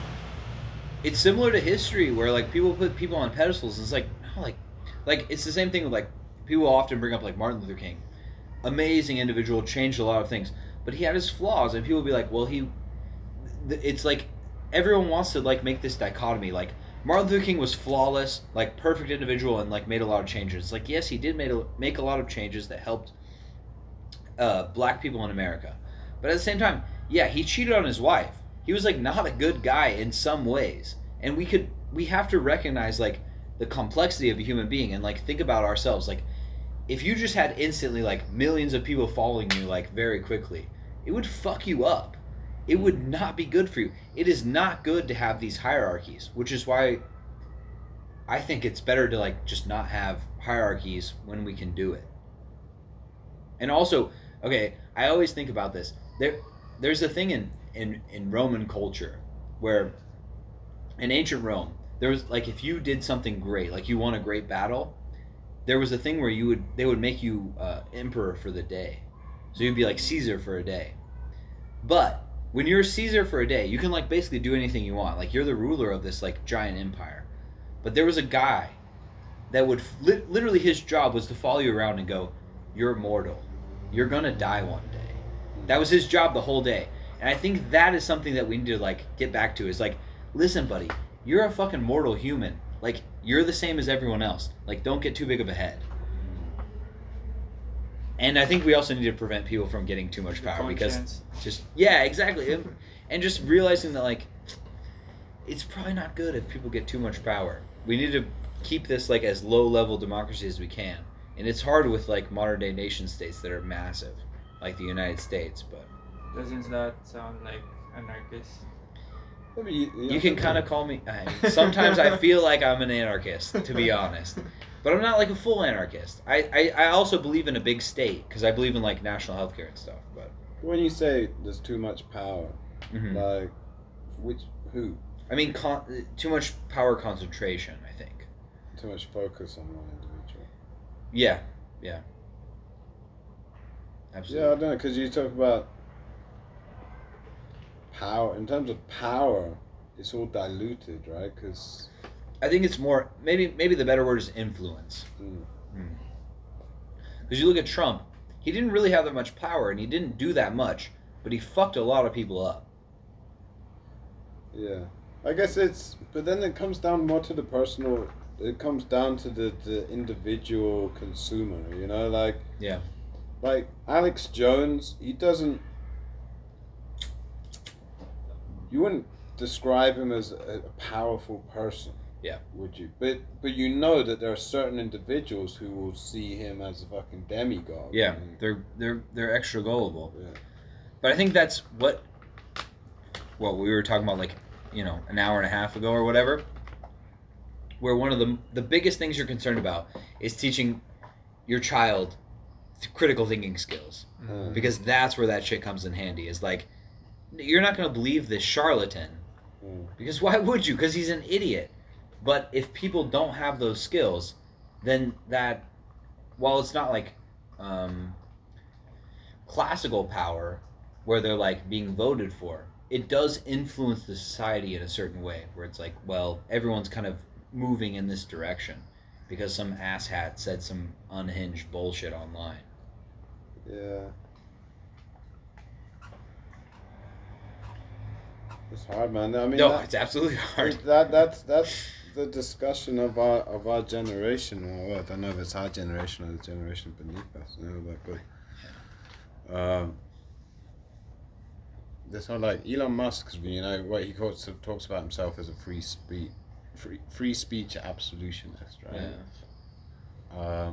It's similar to history where like people put people on pedestals, and it's like, Like it's the same thing with like people often bring up like Martin Luther King, amazing individual, changed a lot of things, but he had his flaws, and people be like, well, it's like everyone wants to like make this dichotomy, like Martin Luther King was flawless, like perfect individual, and like made a lot of changes. Like yes, he did make a lot of changes that helped black people in America, but at the same time, yeah, he cheated on his wife. He was like not a good guy in some ways, and we have to recognize like the complexity of a human being, and like think about ourselves. Like if you just had instantly like millions of people following you like very quickly, it would fuck you up. It would not be good for you. It is not good to have these hierarchies, which is why I think it's better to like just not have hierarchies when we can do it. And also, okay, I always think about this. There's a thing in Roman culture where in ancient Rome, there was like, if you did something great, like you won a great battle, there was a thing where they would make you emperor for the day, so you'd be like Caesar for a day. But when you're Caesar for a day, you can like basically do anything you want. Like you're the ruler of this like giant empire. But there was a guy that would literally his job was to follow you around and go, "You're mortal. You're gonna die one day." That was his job the whole day, and I think that is something that we need to like get back to. Is like, listen, buddy. You're a fucking mortal human. Like, you're the same as everyone else. Like, don't get too big of a head. And I think we also need to prevent people from getting too much power exactly. And just realizing that, like, it's probably not good if people get too much power. We need to keep this like as low level democracy as we can. And it's hard with like modern day nation states that are massive, like the United States. But doesn't that sound like anarchist? I mean, you can kind of call me. Sometimes I feel like I'm an anarchist, to be honest. But I'm not like a full anarchist. I also believe in a big state because I believe in like national healthcare and stuff. But when you say there's too much power, mm-hmm. like who? I mean, too much power concentration. I think too much focus on one individual. Yeah, yeah, absolutely. Yeah, I don't know, because you talk about power. In terms of power, it's all diluted, right? Because I think it's more. Maybe the better word is influence. Because you look at Trump, he didn't really have that much power, and he didn't do that much, but he fucked a lot of people up. Yeah, I guess it's. But then it comes down more to the personal. It comes down to the individual consumer, you know, like yeah, like Alex Jones. He doesn't. You wouldn't describe him as a powerful person, yeah, would you? But you know that there are certain individuals who will see him as a fucking demigod. Yeah, and they're extra gullible. Yeah. But I think that's what we were talking about, like, you know, an hour and a half ago or whatever, where one of the biggest things you're concerned about is teaching your child critical thinking skills, because that's where that shit comes in handy. Is like, you're not going to believe this charlatan, because why would you? Because he's an idiot. But if people don't have those skills, then that, while it's not like classical power, where they're like being voted for, it does influence the society in a certain way, where it's like, well, everyone's kind of moving in this direction because some asshat said some unhinged bullshit online. Yeah. It's hard, man. I mean, no, it's absolutely hard. That's the discussion of our generation. Well, I don't know if it's our generation or the generation beneath us. You know, but this whole, like, Elon Musk's, you know, what he talks about himself as a free speech absolutionist, right? Yeah.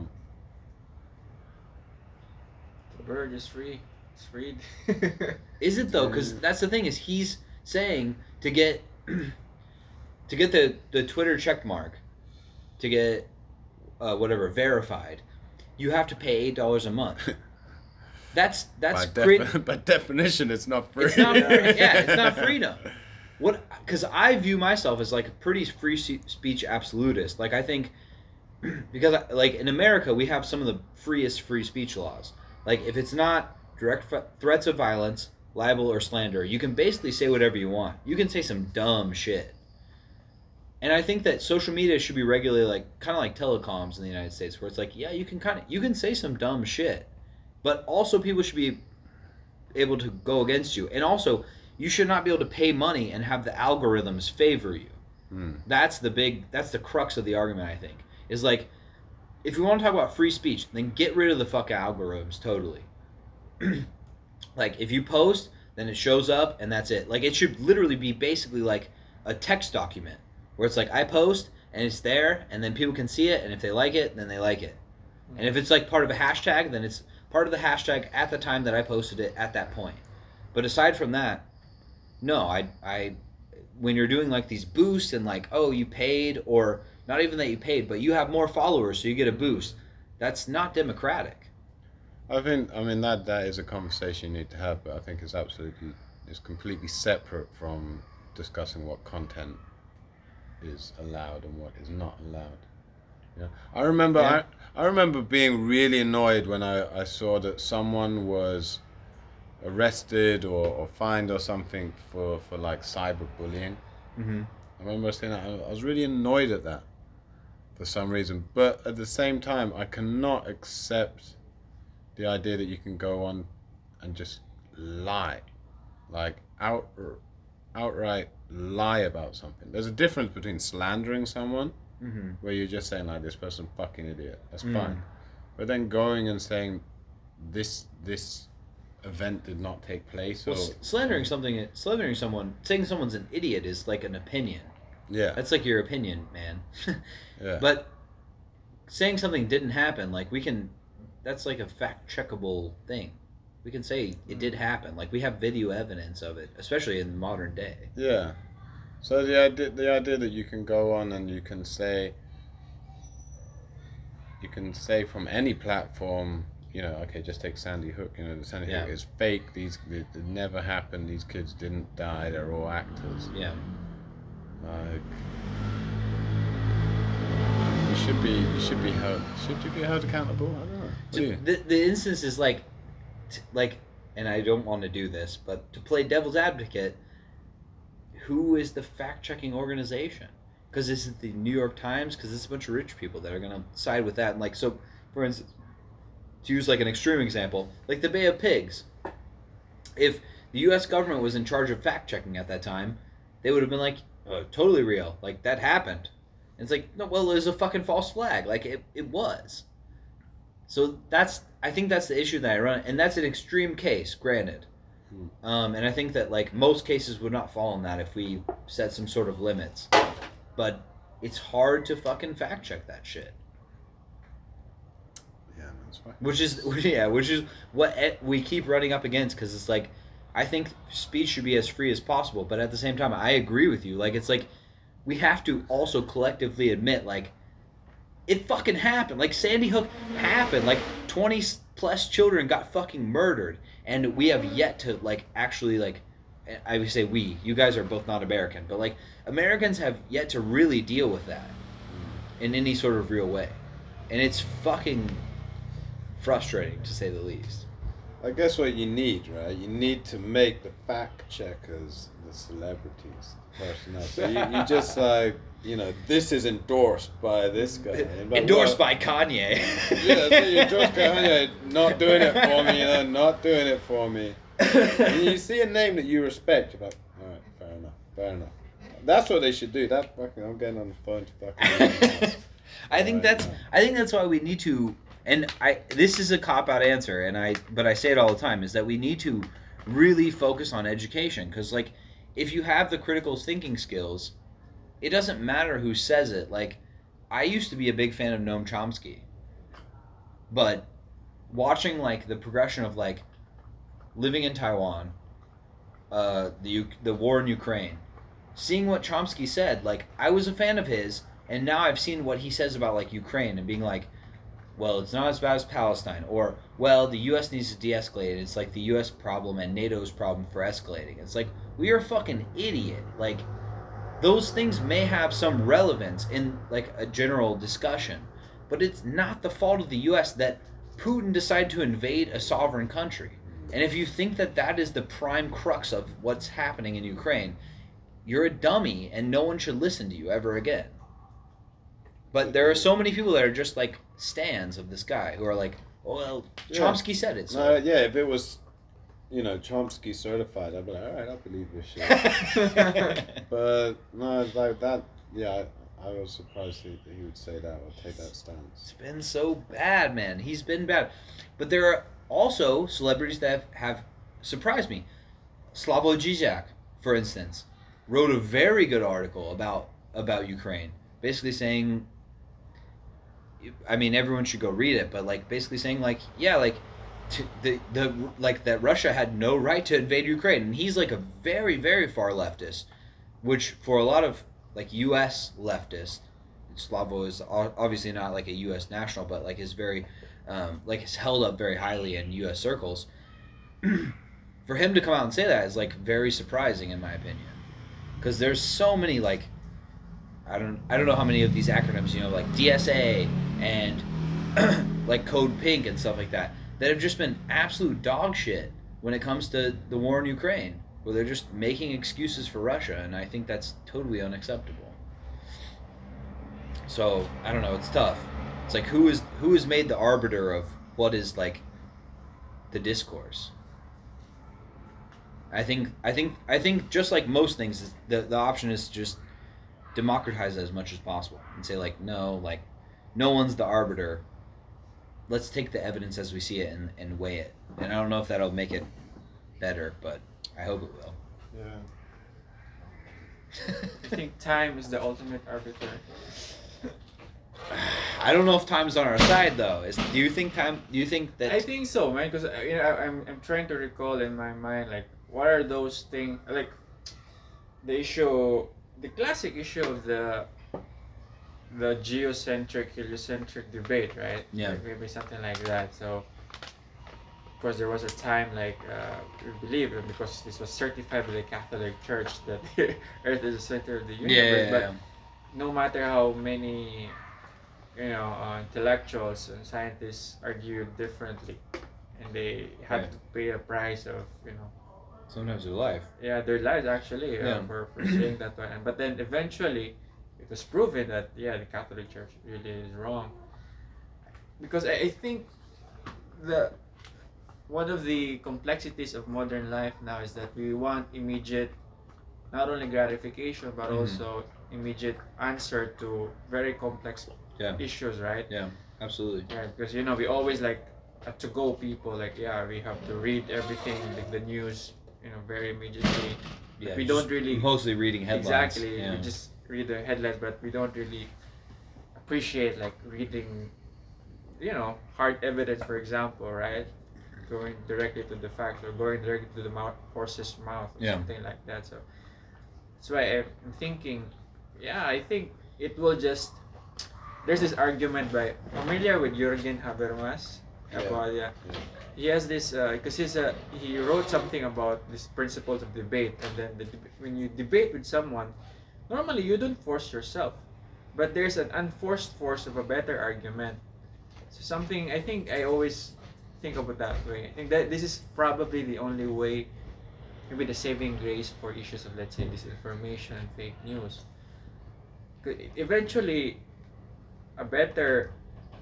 The bird is free. It's free. Is it though? Because that's the thing, is he's saying to get the Twitter checkmark, to get whatever verified, you have to pay $8 a month. That's by definition, it's not free. It's not free. Yeah, it's not freedom. What? Because I view myself as like a pretty free speech absolutist. Like, I think, because like in America we have some of the freest free speech laws. Like, if it's not direct threats of violence, libel, or slander, you can basically say whatever you want. You can say some dumb shit. And I think that social media should be regulated, like kind of like telecoms in the United States, where it's like, yeah, you can say some dumb shit, but also people should be able to go against you. And also, you should not be able to pay money and have the algorithms favor you. That's the crux of the argument, I think, is like, if you want to talk about free speech, then get rid of the fucking algorithms totally. Like, if you post, then it shows up and that's it. Like, it should literally be basically like a text document where it's like, I post and it's there, and then people can see it, and if they like it, then they like it. And if it's like part of a hashtag, then it's part of the hashtag at the time that I posted it at that point. But aside from that, no, I when you're doing like these boosts and like, oh, you paid, or not even that you paid, but you have more followers so you get a boost, that's not democratic. I think, I mean, that is a conversation you need to have, but I think it's completely separate from discussing what content is allowed and what is not allowed. Yeah. I remember, yeah. I remember being really annoyed when I saw that someone was arrested or fined or something for like cyberbullying. Mm-hmm. I remember saying that I was really annoyed at that for some reason, but at the same time I cannot accept the idea that you can go on and just lie, like outright lie about something. There's a difference between slandering someone, mm-hmm. where you're just saying like, this person fucking idiot, that's fine, but then going and saying this event did not take place. Well, slandering someone, saying someone's an idiot is like an opinion. Yeah. That's like your opinion, man. Yeah. But saying something didn't happen, like we can, that's like a fact checkable thing. We can say it did happen. Like we have video evidence of it, especially in modern day. Yeah. So the idea that you can go on and you can say from any platform, you know, okay, just take Sandy Hook. You know, the Sandy Hook is fake. It never happened. These kids didn't die. They're all actors. Yeah. Like, you should be held accountable. I don't know. So the instance is like, and I don't want to do this, but to play devil's advocate, who is the fact-checking organization? Because is it the New York Times? Because it's a bunch of rich people that are going to side with that. And like, so for instance, to use like an extreme example, like the Bay of Pigs. If the U.S. government was in charge of fact-checking at that time, they would have been like, oh, totally real. Like, that happened. And it's like, no, well, it was a fucking false flag. Like, it was. So I think that's the issue that I run. And that's an extreme case, granted. And I think that, like, most cases would not fall on that if we set some sort of limits. But it's hard to fucking fact-check that shit. Yeah, that's right. Which is what we keep running up against, because it's like, I think speech should be as free as possible, but at the same time, I agree with you. Like, it's like, we have to also collectively admit, like, it fucking happened. Like, Sandy Hook happened. Like, 20-plus children got fucking murdered, and we have yet to, like, actually, like, I would say we. You guys are both not American, but, like, Americans have yet to really deal with that in any sort of real way. And it's fucking frustrating, to say the least. I guess what you need, right? You need to make the fact checkers the celebrities, the personnel. So you just like, you know, this is endorsed by this guy. Endorsed by Kanye. Yeah, so you endorse Kanye, not doing it for me. And you see a name that you respect, you're like, all right, fair enough. That's what they should do. That fucking, I'm getting on the phone to fucking. I think that's why we need to. And this is a cop-out answer, but I say it all the time, is that we need to really focus on education. Because, like, if you have the critical thinking skills, it doesn't matter who says it. Like, I used to be a big fan of Noam Chomsky. But watching, like, the progression of, like, living in Taiwan, the war in Ukraine, seeing what Chomsky said, like, I was a fan of his, and now I've seen what he says about, like, Ukraine and being like, well, it's not as bad as Palestine, or, well, the U.S. needs to de-escalate. It's like the U.S. problem and NATO's problem for escalating. It's like, we are a fucking idiot. Like, those things may have some relevance in, like, a general discussion, but it's not the fault of the U.S. that Putin decided to invade a sovereign country. And if you think that that is the prime crux of what's happening in Ukraine, you're a dummy and no one should listen to you ever again. But there are so many people that are just, like, stands of this guy who are like, oh, well, Chomsky said it. So. No, yeah, if it was, you know, Chomsky certified, I'd be like, all right, I believe this shit. But no, it's like that. Yeah, I was surprised that he would say that or take that stance. It's been so bad, man. He's been bad. But there are also celebrities that have surprised me. Slavoj Žižek, for instance, wrote a very good article about Ukraine, basically saying, I mean, everyone should go read it, but, like, basically saying, like, yeah, like, that Russia had no right to invade Ukraine. And he's, like, a very, very far leftist, which for a lot of, like, U.S. leftists, Slavo is obviously not, like, a U.S. national, but, like, is very, like, is held up very highly in U.S. circles. For him to come out and say that is, like, very surprising, in my opinion. Because there's so many, like, I don't know how many of these acronyms, you know, like DSA and like Code Pink and stuff like that have just been absolute dog shit when it comes to the war in Ukraine, where they're just making excuses for Russia, and I think that's totally unacceptable. So, I don't know, it's tough. It's like, who is made the arbiter of what is, like, the discourse? I think just like most things, the option is just democratize it as much as possible and say, like, no, like, no one's the arbiter. Let's take the evidence as we see it and weigh it. And I don't know if that'll make it better, but I hope it will. Yeah. I think time is the ultimate arbiter. I don't know if time's on our side though. Do you think time? Do you think that? I think so, man. Because you know, I'm trying to recall in my mind like what are those things like the issue, the classic issue of the geocentric, heliocentric debate, right? Yeah. Like maybe something like that. So, of course, there was a time like we believe because this was certified by the Catholic Church that the Earth is the center of the universe. Yeah. But no matter how many, you know, intellectuals and scientists argue differently, and they have to pay a price of, you know, sometimes their life. Yeah, their lives actually for saying that one. But then eventually, it was proven that the Catholic Church really is wrong. Because I think the one of the complexities of modern life now is that we want immediate, not only gratification but also immediate answer to very complex issues, right? Yeah, absolutely. Yeah, because you know we always like to go people like we have to read everything like the news, you know, very immediately. Yeah, we don't really mostly reading headlines. Exactly, we just read the headlines, but we don't really appreciate like reading, you know, hard evidence, for example, right? Going directly to the facts or going directly to the horse's mouth or something like that. So that's why I'm thinking, I think it will just. There's this argument by familiar with Jürgen Habermas about he has this because he wrote something about these principles of debate, and then when you debate with someone, normally you don't force yourself, but there's an unforced force of a better argument. So something I think I always think about that way. I think that this is probably the only way, maybe the saving grace for issues of let's say disinformation and fake news. Eventually, a better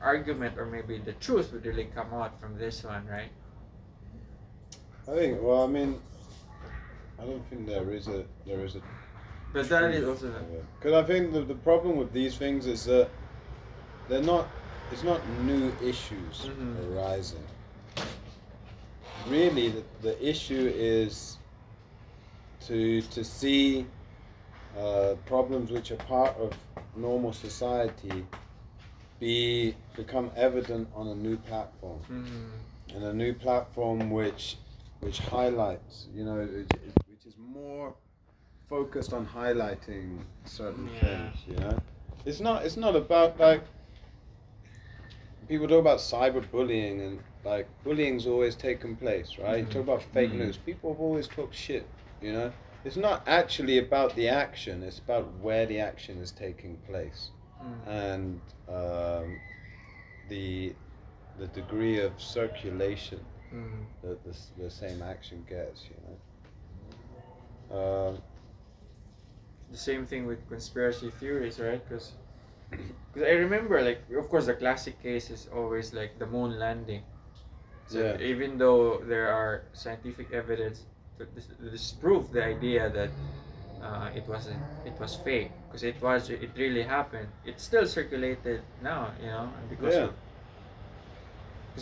argument or maybe the truth would really come out from this one, right? I think. Well, I mean, I don't think there is a. But that is also. Because I think the problem with these things is that they're not. It's not new issues arising. Really, the issue is to see problems which are part of normal society become evident on a new platform, and a new platform which highlights, you know, which is more focused on highlighting certain things. You know, it's not about like people talk about cyberbullying and like bullying's always taken place, right? You talk about fake news. People have always talked shit. You know, it's not actually about the action. It's about where the action is taking place. And the degree of circulation that the same action gets, you know. The same thing with conspiracy theories, right? Because I remember, like, of course, the classic case is always like the moon landing. So even though there are scientific evidence to disprove the idea that. It was fake because it really happened. It's still circulated now, you know, because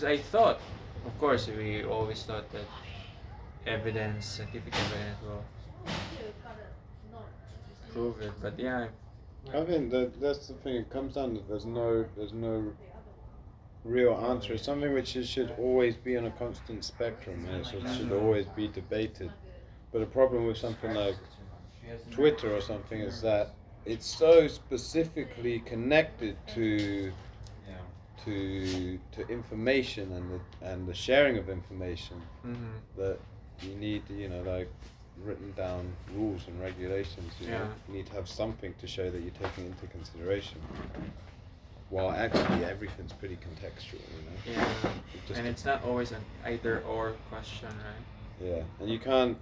I thought, of course, we always thought that scientific evidence will prove it, but I think that's the thing. It comes down to there's no real answer. It's something which should always be on a constant spectrum, and so it should always be debated. But the problem with something like Twitter or something is that it's so specifically connected to information and the sharing of information that you need, you know, like written down rules and regulations. You know, you need to have something to show that you're taking into consideration. While actually everything's pretty contextual, you know. Yeah, and it's not always an either or question, right? Yeah, and you can't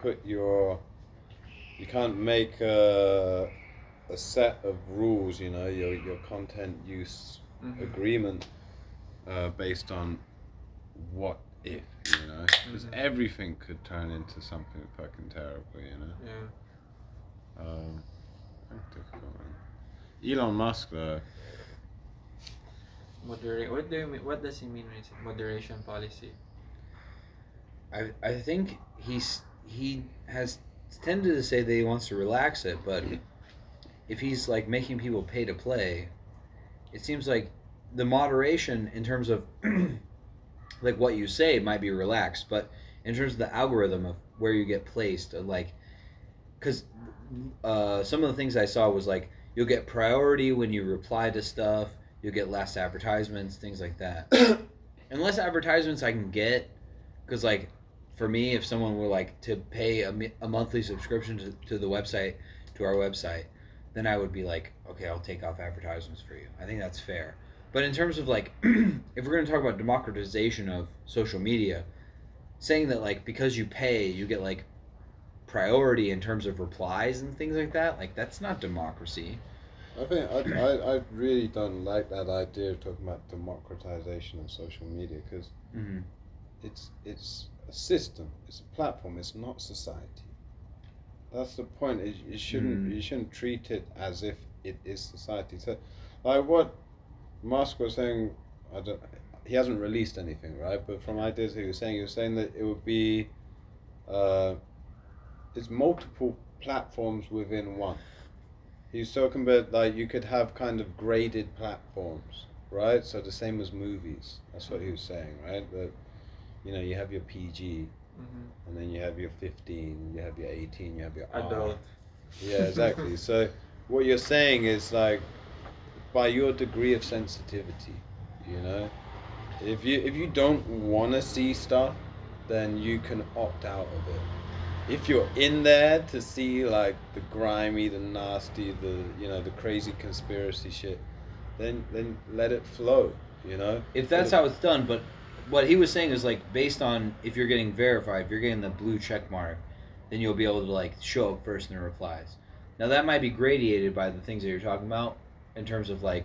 put your. You can't make a set of rules, you know, your content use agreement based on what if, you know, because everything could turn into something fucking terrible, you know. Yeah. Difficult one. Elon Musk though. What do you mean? What does he mean with moderation policy? I think he has It's tended to say that he wants to relax it, but if he's like making people pay to play, it seems like the moderation in terms of like what you say might be relaxed, but in terms of the algorithm of where you get placed, like, because some of the things I saw was like, you'll get priority when you reply to stuff, you'll get less advertisements, things like that. And less advertisements I can get, because like, for me, if someone were like to pay a monthly subscription to the website, to our website, then I would be like, okay, I'll take off advertisements for you. I think that's fair. But in terms of like, if we're going to talk about democratization of social media, saying that like, because you pay, you get like priority in terms of replies and things like that, like that's not democracy. I think I really don't like that idea of talking about democratization of social media, because it's a system, it's a platform, it's not society. That's the point. You shouldn't treat it as if it is society. So, like what Musk was saying, he hasn't released anything, right? But from ideas he was saying that it would be, it's multiple platforms within one. He's talking about like you could have kind of graded platforms, right? So the same as movies. That's what he was saying, right? That, you know, you have your PG, and then you have your 15, you have your 18, you have your adult. Yeah, exactly. So what you're saying is like, by your degree of sensitivity, you know, if you don't want to see stuff, then you can opt out of it. If you're in there to see like the grimy, the nasty, the, you know, the crazy conspiracy shit, then let it flow, you know. If that's how it's done. But what he was saying is like, based on if you're getting verified, if you're getting the blue check mark, then you'll be able to like show up first in the replies. Now that might be gradated by the things that you're talking about, in terms of like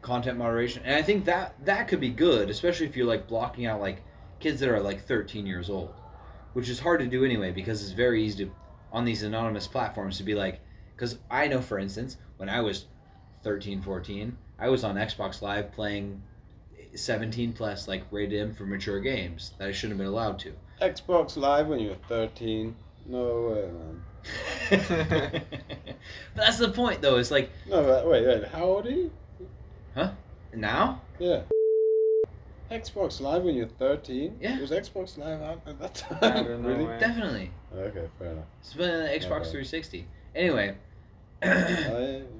content moderation. And I think that could be good, especially if you're like blocking out like kids that are like 13 years old, which is hard to do anyway, because it's very easy to, on these anonymous platforms, to be like, because I know, for instance, when I was 13, 14, I was on Xbox Live playing 17 plus like rated M for mature games that I shouldn't have been allowed to. Xbox Live when you're 13? No way, man. But that's the point, though. It's like, no, wait. How old are you? Huh? Now? Yeah. Xbox Live when you're 13? Yeah. Was Xbox Live out at that time? I don't know, really? Man. Definitely. Okay, fair enough. It's been an Xbox 360. Anyway. The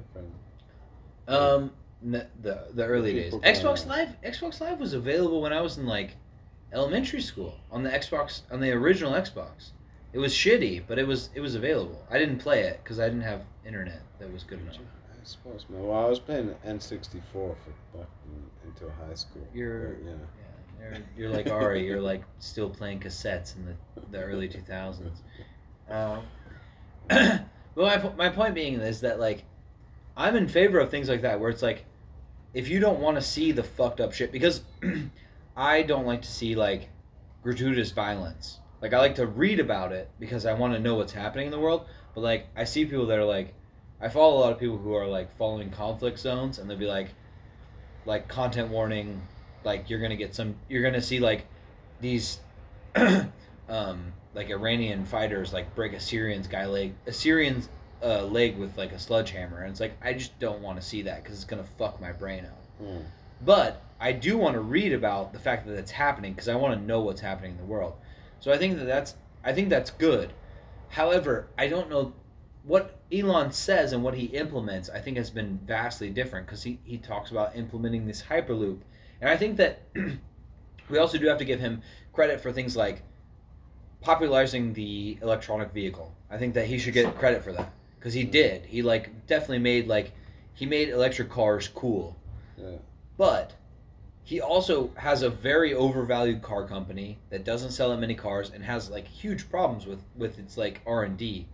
early days. Xbox Live was available when I was in like elementary school on the original Xbox. It was shitty, but it was available. I didn't play it because I didn't have internet that was good enough. I suppose, man. Well, I was playing N64 for until high school. You're like Ari. You're like still playing cassettes in the early 2000s. Well, my point being is that like, I'm in favor of things like that, where it's like, if you don't want to see the fucked up shit, because I don't like to see like gratuitous violence. Like, I like to read about it because I want to know what's happening in the world. But, like, I see people that are, like... I follow a lot of people who are, like, following conflict zones. And they'll be, like, content warning. Like, you're going to get some... You're going to see, like, these... like, Iranian fighters, like, break Assyrian's leg with, like, a sledgehammer. And it's like, I just don't want to see that because it's going to fuck my brain up. Mm. But I do want to read about the fact that it's happening because I want to know what's happening in the world. So I think that's good. However, I don't know what Elon says and what he implements. I think has been vastly different, because he talks about implementing this Hyperloop, and I think that we also do have to give him credit for things like popularizing the electronic vehicle. I think that he should get credit for that, because he did. He like definitely made like he made electric cars cool, but. He also has a very overvalued car company that doesn't sell that many cars and has like huge problems with its like R&D.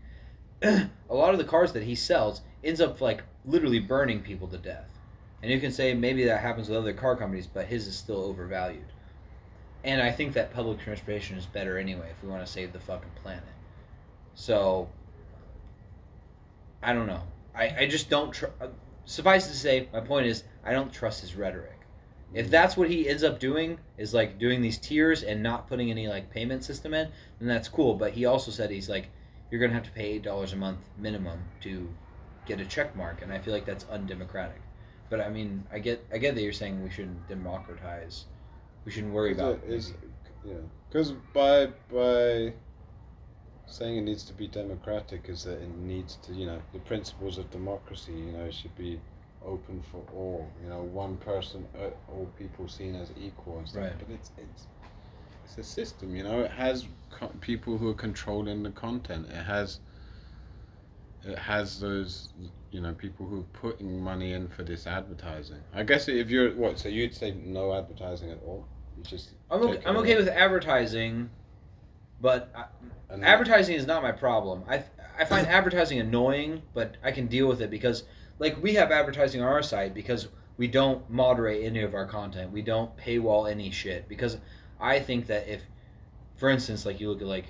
A lot of the cars that he sells ends up like literally burning people to death. And you can say maybe that happens with other car companies, but his is still overvalued. And I think that public transportation is better anyway if we want to save the fucking planet. So, I don't know. I just don't... suffice to say, my point is, I don't trust his rhetoric. If that's what he ends up doing, is like doing these tiers and not putting any like payment system in, then that's cool. But he also said he's like you're going to have to pay $8 a month minimum to get a check mark, and I feel like that's undemocratic. But I mean, I get that you're saying we shouldn't democratize, we shouldn't worry about it. Yeah, because by saying it needs to be democratic is that it needs to, you know, the principles of democracy, you know, should be open for all, you know, one person, all people seen as equal and stuff. Right. But it's a system, you know. It has people who are controlling the content. It has those, you know, people who are putting money in for this advertising. I guess if you're so you'd say no advertising at all. You just I'm okay with advertising, but advertising is not my problem. I find advertising annoying, but I can deal with it because, like, we have advertising on our site because we don't moderate any of our content. We don't paywall any shit because I think that if, for instance, like you look at like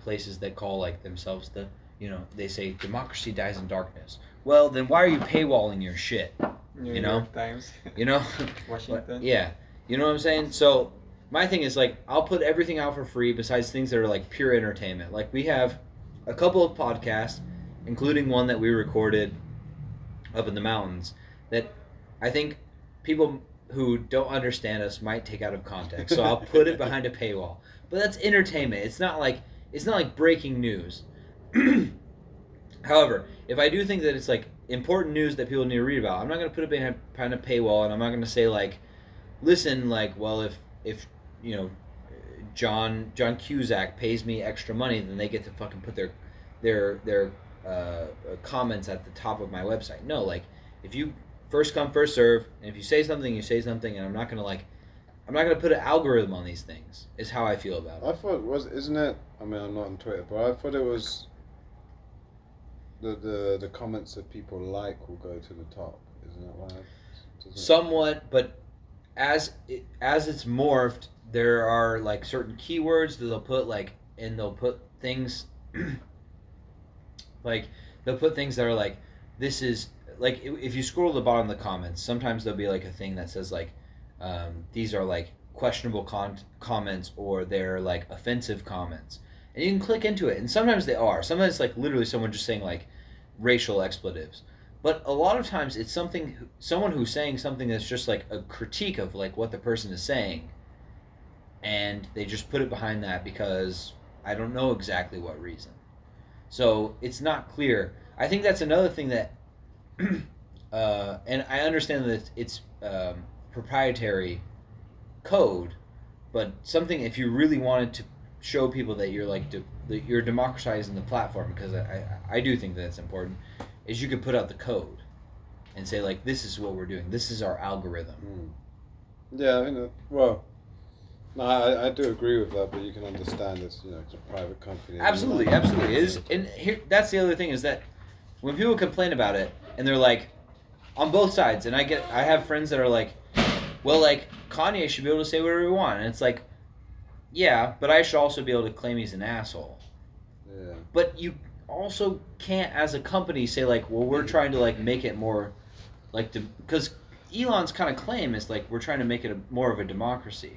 places that call like themselves the, you know, they say democracy dies in darkness. Well, then why are you paywalling your shit? You know, Times. You know, Washington. Yeah, you know what I'm saying. So my thing is like I'll put everything out for free besides things that are like pure entertainment. Like we have a couple of podcasts, including one that we recorded up in the mountains that I think people who don't understand us might take out of context. So I'll put it behind a paywall. But that's entertainment. It's not like breaking news. However, if I do think that it's like important news that people need to read about, I'm not going to put it behind a paywall, and I'm not going to say like, listen, like, well, if you know, John Cusack pays me extra money, then they get to fucking put their comments at the top of my website. No, like, if you first come, first serve, and if you say something, and I'm not gonna put an algorithm on these things. Is how I feel about it. I thought isn't it? I mean, I'm not on Twitter, but I thought it was. The comments that people like will go to the top, isn't that right? Somewhat, but as it's morphed, there are like certain keywords that they'll put like, and they'll put things, like they'll put things that are like, this is like if you scroll to the bottom of the comments, sometimes there'll be like a thing that says like, these are like questionable comments or they're like offensive comments. And you can click into it, and sometimes they are. Sometimes it's like literally someone just saying like racial expletives. But a lot of times it's someone who's saying something that's just like a critique of like what the person is saying. And they just put it behind that because I don't know exactly what reason. So it's not clear. I think that's another thing that, and I understand that it's proprietary code, but something if you really wanted to show people that you're like that you're democratizing the platform, because I do think that it's important, is you could put out the code and say like, this is what we're doing, this is our algorithm. Yeah, I mean, well, no, I do agree with that, but you can understand it's, you know, it's a private company. Absolutely it is. And here, that's the other thing, is that when people complain about it and they're like on both sides, and I have friends that are like, well, like Kanye should be able to say whatever we want, and it's like, yeah, but I should also be able to claim he's an asshole. Yeah. But you also can't, as a company, say like, well, we're trying to like make it more, like, because Elon's kind of claim is like, we're trying to make it more of a democracy,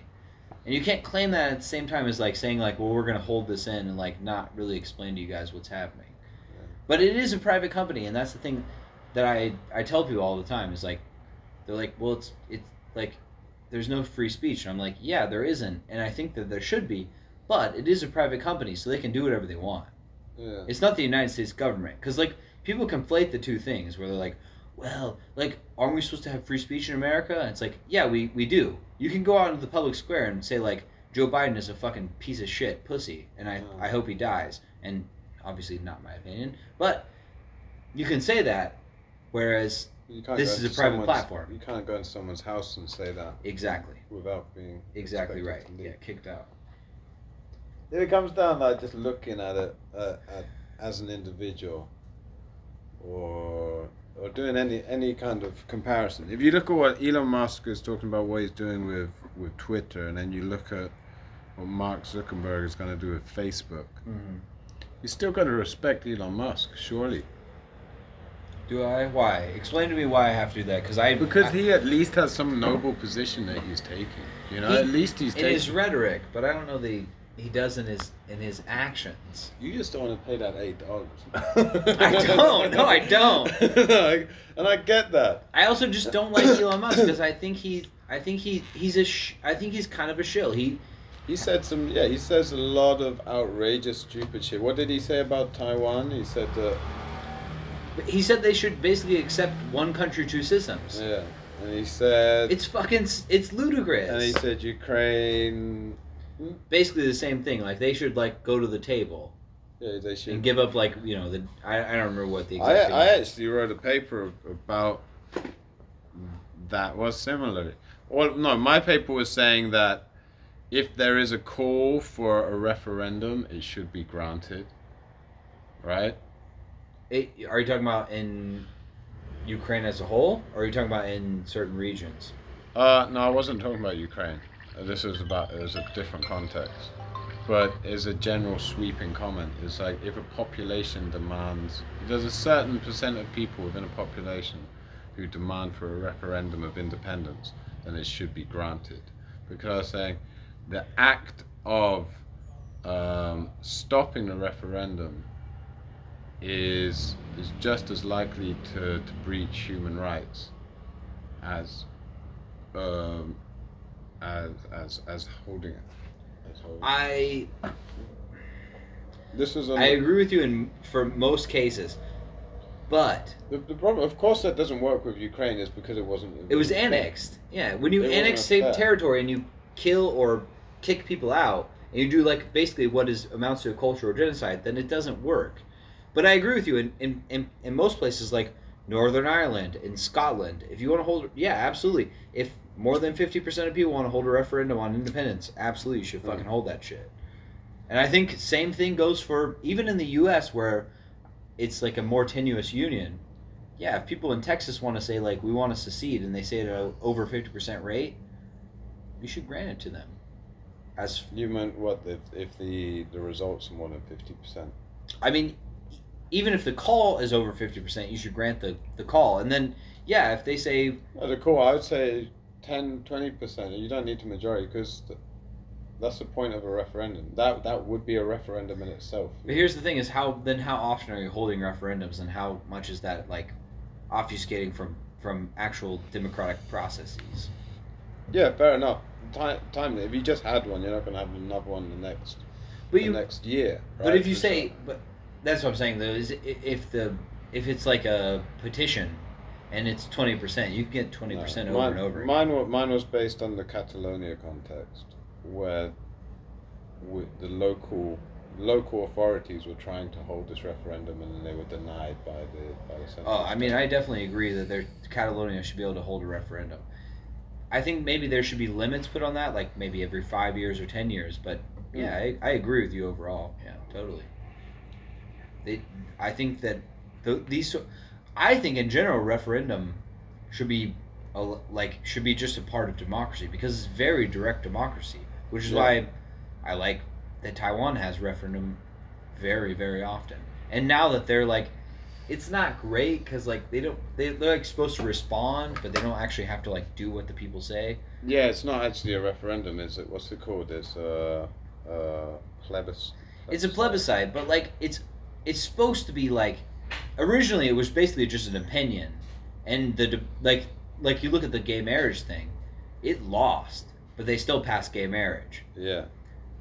and you can't claim that at the same time as like saying like, well, we're gonna hold this in and like not really explain to you guys what's happening. Yeah. But it is a private company, and that's the thing that I tell people all the time is like, they're like, well, it's like, there's no free speech. And I'm like, yeah, there isn't. And I think that there should be, but it is a private company, so they can do whatever they want. Yeah. It's not the United States government. Because, like, people conflate the two things where they're like, well, like, aren't we supposed to have free speech in America? And it's like, yeah, we do. You can go out into the public square and say, like, Joe Biden is a fucking piece of shit pussy, and I hope he dies. And obviously not my opinion. But you can say that, whereas... This is a private platform. You can't go into someone's house and say that. Exactly. Without being... Exactly right. Yeah, kicked out. If it comes down to like just looking at it as an individual or doing any kind of comparison. If you look at what Elon Musk is talking about, what he's doing with Twitter, and then you look at what Mark Zuckerberg is going to do with Facebook, you still got to respect Elon Musk, surely. Do I? Why? Explain to me why I have to do that. Because he at least has some noble position that he's taking. You know, at least he's taking... It is rhetoric, but I don't know the... he does in his actions. You just don't want to pay that $8. I don't. No, I don't. And I get that. I also just don't like Elon Musk because I think he's kind of a shill. He says a lot of outrageous, stupid shit. What did he say about Taiwan? He said that. He said they should basically accept one country, two systems. Yeah, and he said it's ludicrous. And he said Ukraine. Basically the same thing. Like they should like go to the table. Yeah, they should. And give up like the I don't remember what the exact thing was. I actually wrote a paper about that was similar. Well, no, my paper was saying that if there is a call for a referendum, it should be granted. Right? Are you talking about in Ukraine as a whole, or are you talking about in certain regions? No, I wasn't talking about Ukraine. It was a different context. But it's a general sweeping comment. It's like if a population demands, there's a certain percent of people within a population who demand for a referendum of independence, then it should be granted. Because I was saying the act of stopping the referendum is just as likely to breach human rights as holding it. I agree with you for most cases, but the problem, of course, that doesn't work with Ukraine is because it wasn't. It was annexed. Yeah, when you annex state territory and you kill or kick people out and you do like basically amounts to a cultural genocide, then it doesn't work. But I agree with you. In most places, like Northern Ireland, in Scotland, if you want to hold, yeah, absolutely. If more than 50% of people want to hold a referendum on independence, absolutely, you should fucking hold that shit. And I think same thing goes for even in the U.S. where it's like a more tenuous union. Yeah, if people in Texas want to say like we want to secede and they say it at a over 50% rate, you should grant it to them. As you meant what if the results are more than 50%? I mean. Even if the call is over 50%, you should grant the call. And then, yeah, if they say... At the call, I would say 10, 20%. You don't need the majority because that's the point of a referendum. That would be a referendum in itself. But here's the thing is how often are you holding referendums and how much is that like obfuscating from actual democratic processes? Yeah, fair enough. Timely. If you just had one, you're not going to have another one next year. Right? But if you say... but. That's what I'm saying though. Is if it's like a petition, and it's 20%, you can get 20% over and over. Mine was based on the Catalonia context, where the local authorities were trying to hold this referendum, and they were denied by the Senate. Oh, I mean, I definitely agree that Catalonia should be able to hold a referendum. I think maybe there should be limits put on that, like maybe every 5 years or 10 years. But yeah, I agree with you overall. Yeah, totally. I think that I think in general referendum should be just a part of democracy because it's very direct democracy, which is why I like that Taiwan has referendum very, very often. And now that they're like, it's not great because like they're like supposed to respond, but they don't actually have to like do what the people say. Yeah, it's not actually a referendum. Is it? What's it called? It's plebiscite. It's a plebiscite, but like it's supposed to be like, originally it was basically just an opinion, and like you look at the gay marriage thing, it lost, but they still passed gay marriage. Yeah.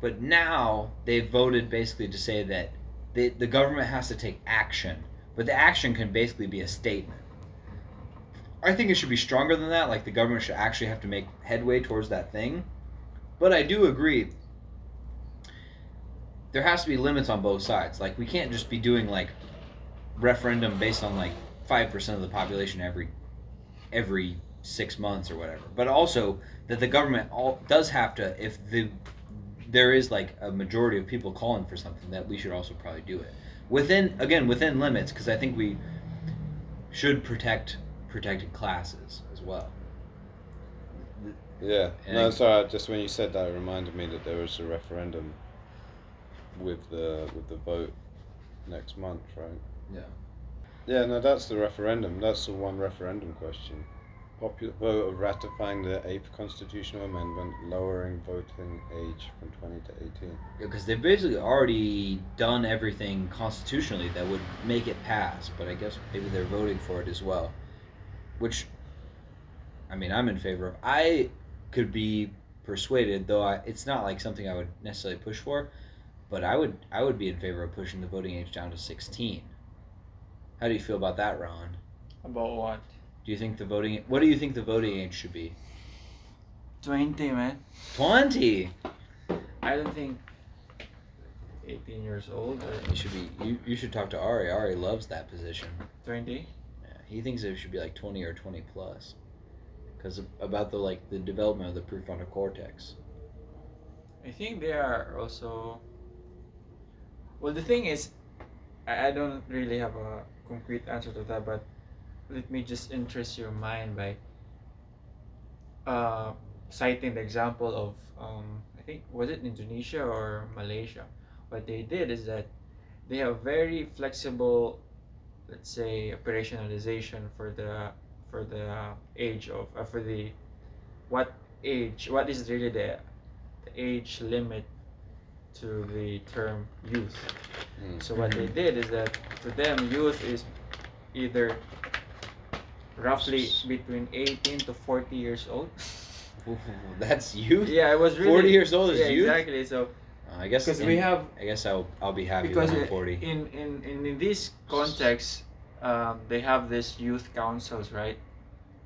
But now they voted basically to say that the government has to take action, but the action can basically be a statement. I think it should be stronger than that. Like the government should actually have to make headway towards that thing, but I do agree. There has to be limits on both sides. Like, we can't just be doing, like, referendum based on, like, 5% of the population every 6 months or whatever. But also, that the government does have to, if there is, like, a majority of people calling for something, that we should also probably do it. Within limits, because I think we should protect protected classes as well. Yeah. No, sorry, just when you said that, it reminded me that there was a referendum with the vote next month, right? Yeah. Yeah, no, that's the referendum. That's the one referendum question. popular vote of ratifying the 8th constitutional amendment, lowering voting age from 20 to 18. Yeah, because they've basically already done everything constitutionally that would make it pass, but I guess maybe they're voting for it as well, which, I mean, I'm in favor of. I could be persuaded, though it's not like something I would necessarily push for, but I would be in favor of pushing the voting age down to 16. How do you feel about that, Ron? About what? What do you think the voting age should be? 20, man. 20? I don't think 18 years old. It should be. You should talk to Ari. Ari loves that position. 20? Yeah, he thinks it should be like 20 or 20 plus. Because about the development of the prefrontal cortex. I think they are also. Well, the thing is, I don't really have a concrete answer to that, but let me just interest your mind by citing the example of I think, was it Indonesia or Malaysia? What they did is that they have very flexible, let's say, operationalization for the age of what is really the age limit to the term youth. So what they did is that for them, youth is either roughly between 18 to 40 years old. Ooh, that's youth? Yeah, I was really... 40 years old is youth? Exactly, so... I guess I'll be happy when I'm 40. In this context, they have this youth councils, right?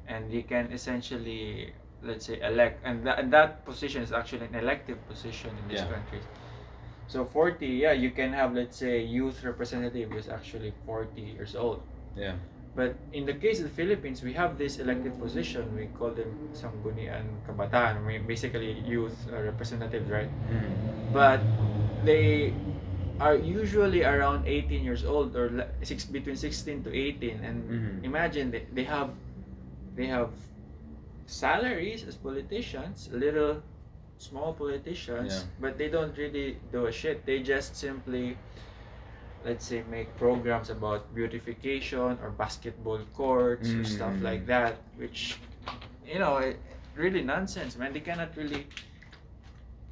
And you can essentially, let's say, elect. And that position is actually an elective position in these countries. So 40, you can have, let's say, youth representative who is actually 40 years old. Yeah. But in the case of the Philippines, we have this elected position. We call them Sangguniang Kabataan, basically youth representatives, right? Mm-hmm. But they are usually around 18 years old, or between 16 to 18. And imagine they have salaries as politicians, little small politicians, but they don't really do a shit. They just simply, let's say, make programs about beautification or basketball courts or stuff like that, which, really nonsense, man. They cannot really,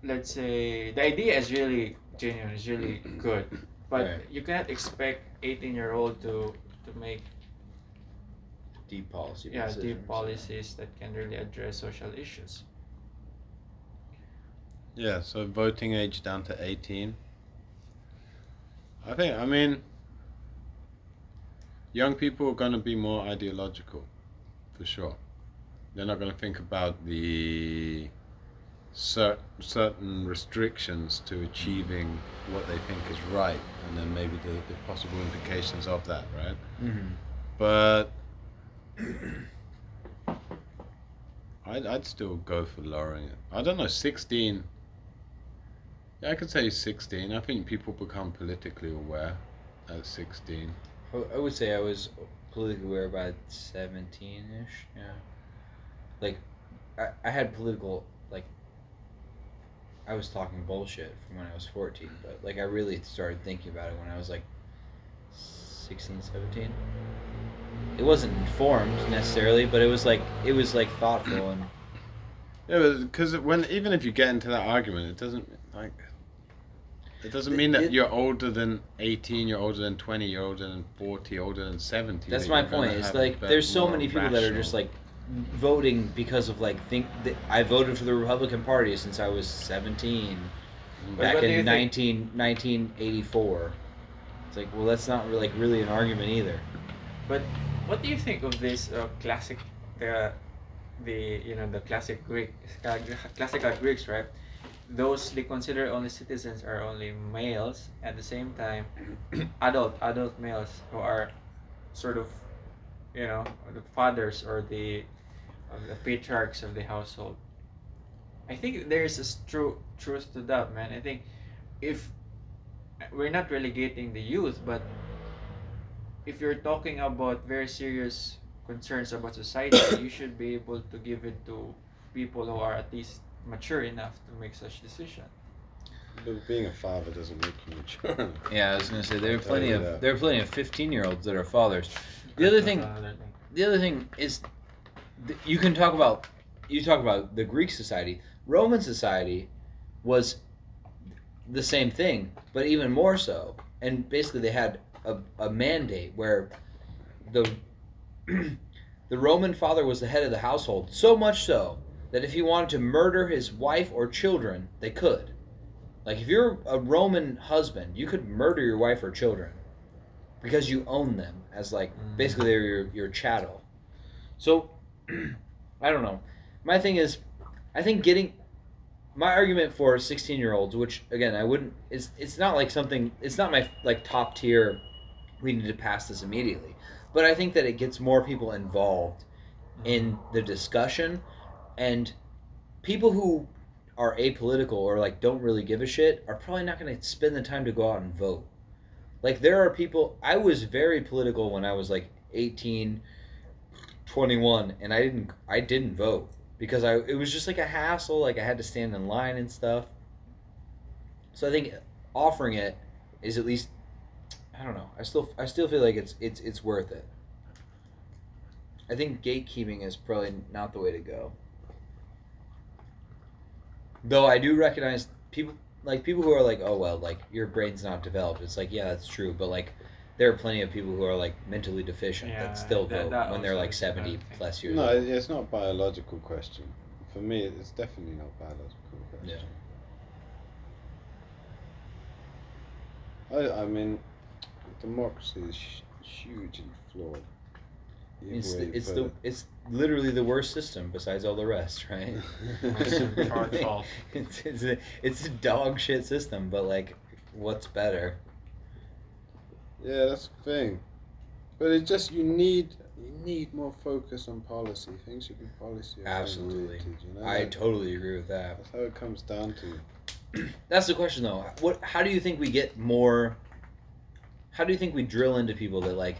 let's say, the idea is really genuine, is really good, but you cannot expect 18-year-old to make deep policy deep policies that can really address social issues. Yeah, so voting age down to 18. I think, young people are going to be more ideological, for sure. They're not going to think about the certain restrictions to achieving what they think is right, and then maybe the possible implications of that, right? Mm-hmm. But I'd still go for lowering it. I don't know, 16... I could say 16. I think people become politically aware at 16. I would say I was politically aware about 17-ish, Like, I had political, like, I was talking bullshit from when I was 14, but, like, I really started thinking about it when I was, like, 16, 17. It wasn't informed, necessarily, but it was thoughtful and... Yeah, because even if you get into that argument, it doesn't, like... It doesn't mean that you're older than 18, you're older than 20, you're older than 40, you're older than 70. That's my point. It's like there's so many people that are just like voting because of like think that I voted for the Republican Party since I was 17 back in 1984. It's like, well, that's not like really an argument either. But what do you think of this classic the classical Greeks, right? Those they consider only citizens are only males, at the same time adult males who are sort of the fathers or the patriarchs of the household. I think there is a truth to that, man. I think if we're not relegating the youth, but if you're talking about very serious concerns about society, you should be able to give it to people who are at least mature enough to make such decision. But being a father doesn't make you mature. Yeah, I was gonna say there are plenty of 15-year-olds that are fathers. The other thing is you can talk about, you talk about the Greek society. Roman society was the same thing, but even more so. And basically they had a mandate where the Roman father was the head of the household, so much so that if he wanted to murder his wife or children, they could. Like, if you're a Roman husband, you could murder your wife or children because you own them as, like, basically they're your chattel. So, I don't know. My thing is, I think getting... My argument for 16-year-olds, which, again, I wouldn't... It's not like something... It's not my, like, top tier, we need to pass this immediately. But I think that it gets more people involved in the discussion, and people who are apolitical or, like, don't really give a shit are probably not going to spend the time to go out and vote. Like, there are people... I was very political when I was, like, 18, 21, and I didn't vote because it was just, like, a hassle. Like, I had to stand in line and stuff. So I think offering it is at least... I don't know. I still feel like it's worth it. I think gatekeeping is probably not the way to go. Though I do recognize people who are like, oh, well, like, your brain's not developed. It's like, yeah, that's true. But, like, there are plenty of people who are, like, mentally deficient that still vote when they're, like, 70-plus years old. No, it's not a biological question. For me, it's definitely not a biological question. Yeah. I mean, democracy is huge and flawed. It's literally the worst system besides all the rest, right? It's a dog shit system, but, like, what's better? Yeah, that's the thing. But it's just you need more focus on policy. Things should be policy. Absolutely, you know? I totally agree with that. That's how it comes down to. That's the question, though. How do you think we get more? How do you think we drill into people that, like,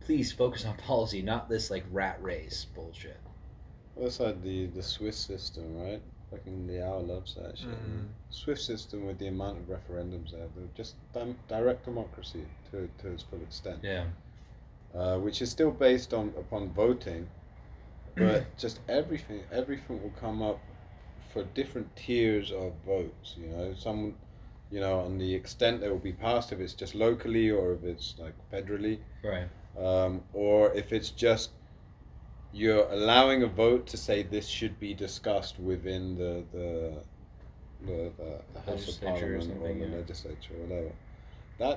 please focus on policy, not this, like, rat race bullshit? Well, it's like the Swiss system, right? Fucking Liao loves that shit. Mm-hmm. Swiss system, with the amount of referendums there, they're just direct democracy to its full extent. Yeah. Which is still based upon voting, but just everything will come up for different tiers of votes. You know, some, you know, on the extent that will be passed, if it's just locally or if it's, like, federally. Right. Or if it's just you're allowing a vote to say this should be discussed within the House of Parliament or the legislature or whatever.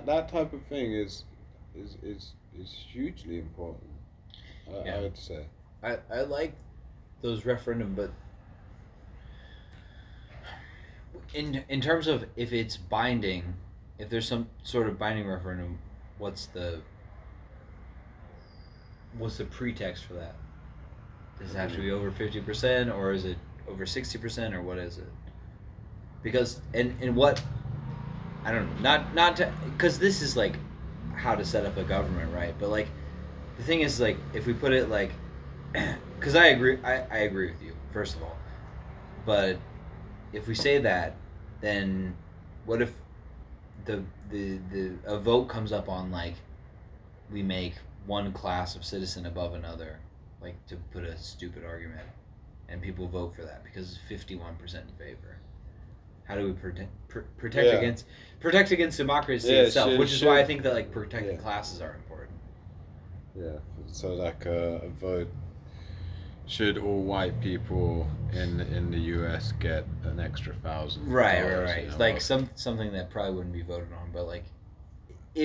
That type of thing is hugely important. I would say. I like those referendum, but in terms of if it's binding, if there's some sort of binding referendum, what's the pretext for that? Does it have to be over 50%, or is it over 60%, or what is it? Because and what, I don't know, not to, because this is, like, how to set up a government, right? But, like, the thing is, like, if we put it, like, because I agree with you, first of all, but if we say that, then what if a vote comes up on, like, we make one class of citizen above another, like, to put a stupid argument, and people vote for that because it's 51% in favor. How do we protect against democracy itself? Which is why I think that, like, protecting classes are important. Yeah, so, like, a vote. Should all white people in the U.S. get an extra $1,000? Right. You know, like, something that probably wouldn't be voted on, but, like.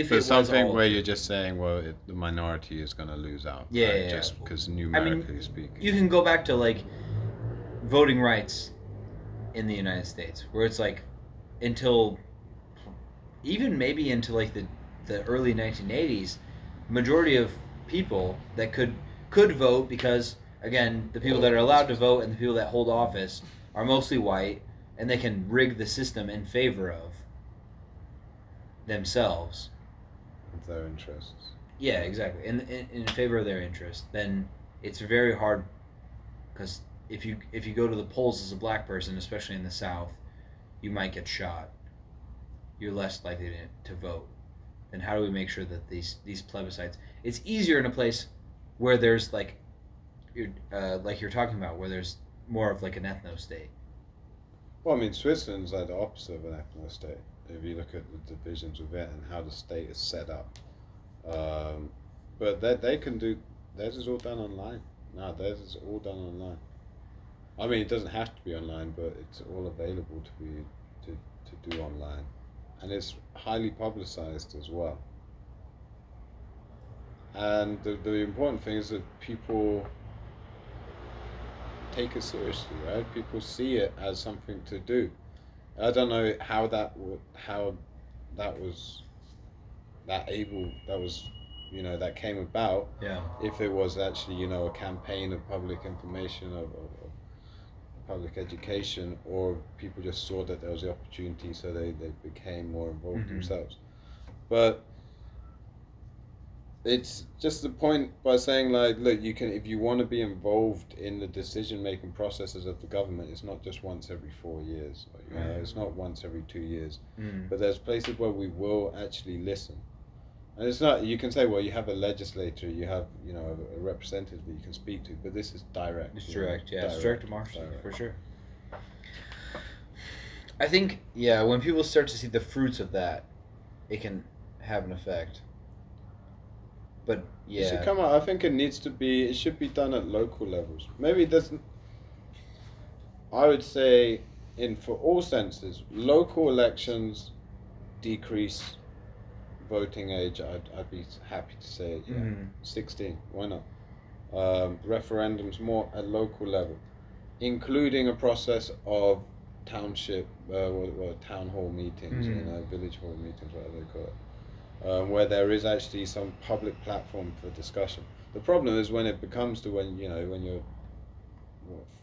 But something where you're just saying, well, the minority is going to lose out. Yeah, right? Just because numerically speaking. You can go back to, like, voting rights in the United States, where it's, like, until, even maybe into, like, the early 1980s, majority of people that could vote because, again, the people that are allowed to vote and the people that hold office are mostly white, and they can rig the system in favor of themselves. Their interests. Yeah, exactly. In favor of their interest, then it's very hard, because if you go to the polls as a black person, especially in the South, you might get shot. You're less likely to vote. Then how do we make sure that these plebiscites? It's easier in a place where there's, like, like you're talking about, where there's more of like an ethno state. Well, I mean, Switzerland's like the opposite of an ethno state. If you look at the divisions with it and how the state is set up, but they can do theirs is all done online. No, theirs is all done online. I mean, it doesn't have to be online, but it's all available to be to do online, and it's highly publicized as well. And the important thing is that people take it seriously, right? People see it as something to do. I don't know how that came about. Yeah. If it was actually, a campaign of public information of public education, or people just saw that there was the opportunity, so they became more involved mm-hmm. themselves. But it's just the point by saying, like, look, you can, if you want to be involved in the decision-making processes of the government, it's not just once every 4 years, it's not once every 2 years, but there's places where we will actually listen. And it's not, you can say, well, you have a legislator, you have, a representative that you can speak to, but this is direct. It's direct, yeah, direct, it's direct democracy, for sure. I think, yeah, when people start to see the fruits of that, it can have an effect. But yeah, it should come out. I think it should be done at local levels. Maybe it doesn't. I would say, for all senses, local elections decrease voting age. I'd be happy to say it. Yeah, 16. Why not? Referendums more at local level, including a process of township, town hall meetings, village hall meetings, whatever they call it. Where there is actually some public platform for discussion. The problem is when it becomes to when you're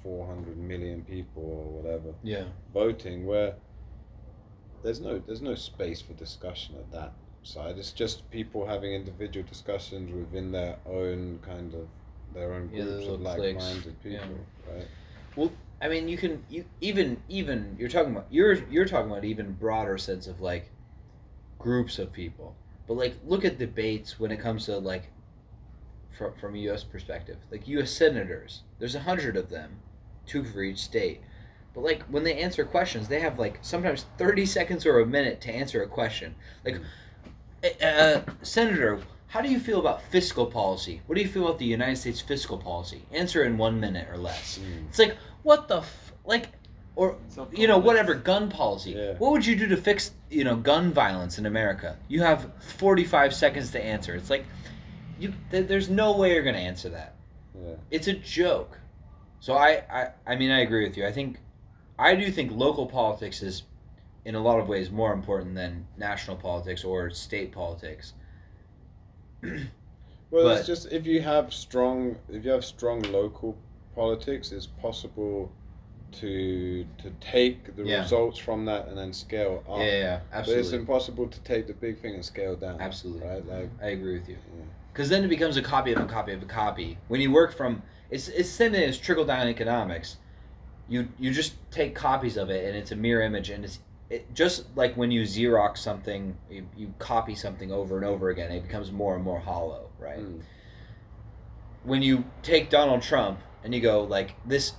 400 million people or whatever voting, where there's no space for discussion at that side. It's just people having individual discussions within their own kind of groups of like-minded people, right? Well, I mean, you can even you're talking about even broader sense of like groups of people. But like, look at debates when it comes to like, from a U.S. perspective, like U.S. senators. There's 100 of them, 2 for each state. But like when they answer questions, they have like sometimes 30 seconds or a minute to answer a question. Like, Senator, how do you feel about fiscal policy? What do you feel about the United States fiscal policy? Answer in 1 minute or less. It's like, what the or whatever gun policy. Yeah. What would you do to fix gun violence in America? You have 45 seconds to answer. It's like there's no way you're gonna answer that. Yeah. It's a joke. So I mean I agree with you. I do think local politics is in a lot of ways more important than national politics or state politics. Well, it's just if you have strong local politics, it's possible to take the results from that and then scale up. Yeah, absolutely. But it's impossible to take the big thing and scale down. Absolutely. Right? Like, I agree with you. Because then it becomes a copy of a copy of a copy. When you work from... It's the same thing as trickle-down economics. You just take copies of it, and it's a mirror image, and it's just like when you Xerox something, you copy something over and over again, it becomes more and more hollow, right? When you take Donald Trump and you go, like, this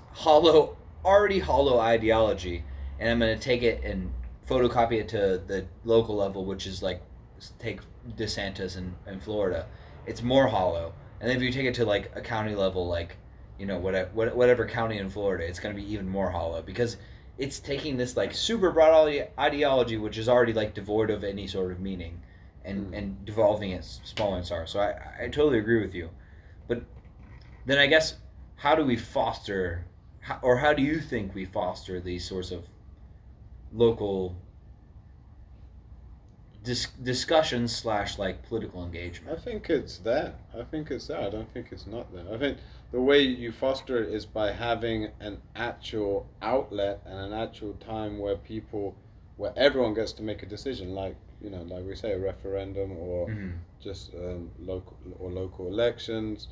already hollow ideology, and I'm going to take it and photocopy it to the local level, which is like, take DeSantis in Florida, it's more hollow. And then if you take it to like a county level, like whatever county in Florida, it's going to be even more hollow, because it's taking this like super broad ideology, which is already like devoid of any sort of meaning, and devolving it smaller and smaller. So I totally agree with you. But then I guess, how do we foster... How do you think we foster these sorts of local discussions / like political engagement? I think it's there. I don't think it's not there. I think the way you foster it is by having an actual outlet and an actual time where everyone gets to make a decision, like, like we say, a referendum, or just local elections,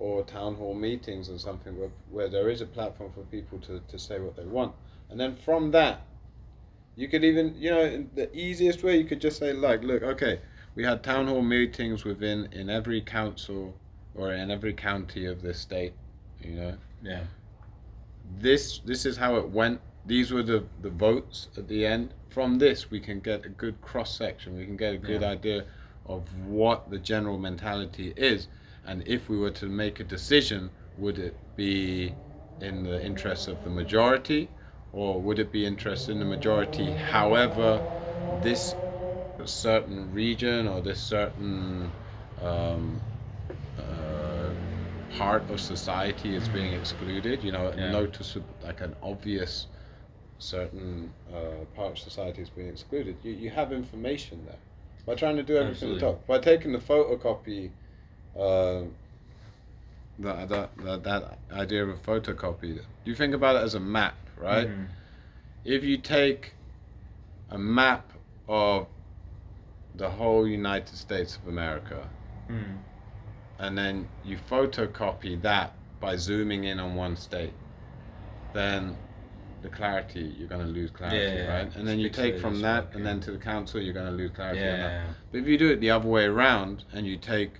or town hall meetings or something, where there is a platform for people to say what they want. And then from that, you could even, the easiest way, you could just say, like, look, okay, we had town hall meetings in every council or in every county of this state you know? Yeah. This is how it went. These were the votes at the end. From this, we can get a good cross-section. We can get a good idea of what the general mentality is. And if we were to make a decision, would it be in the interest of the majority, or would it be interest in the majority? However, this certain region or this certain part of society is being excluded, you know, noticeable, like an obvious certain part of society is being excluded. You have information there. By trying to do everything on top, by taking the photocopy, that idea of photocopy, you think about it as a map, right? Mm-hmm. If you take a map of the whole United States of America, and then you photocopy that by zooming in on one state, then the clarity, you're going to lose clarity, right? And then you take from that and then to the council, you're going to lose clarity on that. But if you do it the other way around and you take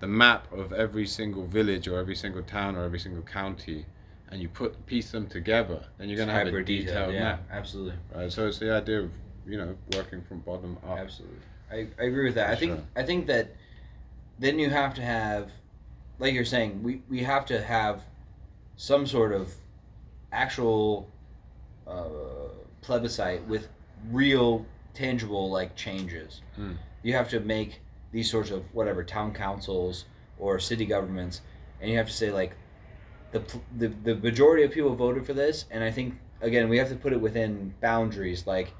the map of every single village or every single town or every single county and you piece them together, then you're going to have a detailed map. Absolutely. Right? So it's the idea of, you know, working from bottom up. Absolutely. I agree with that. I think that then you have to have, like you're saying, we have to have some sort of actual plebiscite with real tangible like changes. You have to make these sorts of whatever town councils or city governments, and you have to say like the majority of people voted for this, and I think again we have to put it within boundaries. Like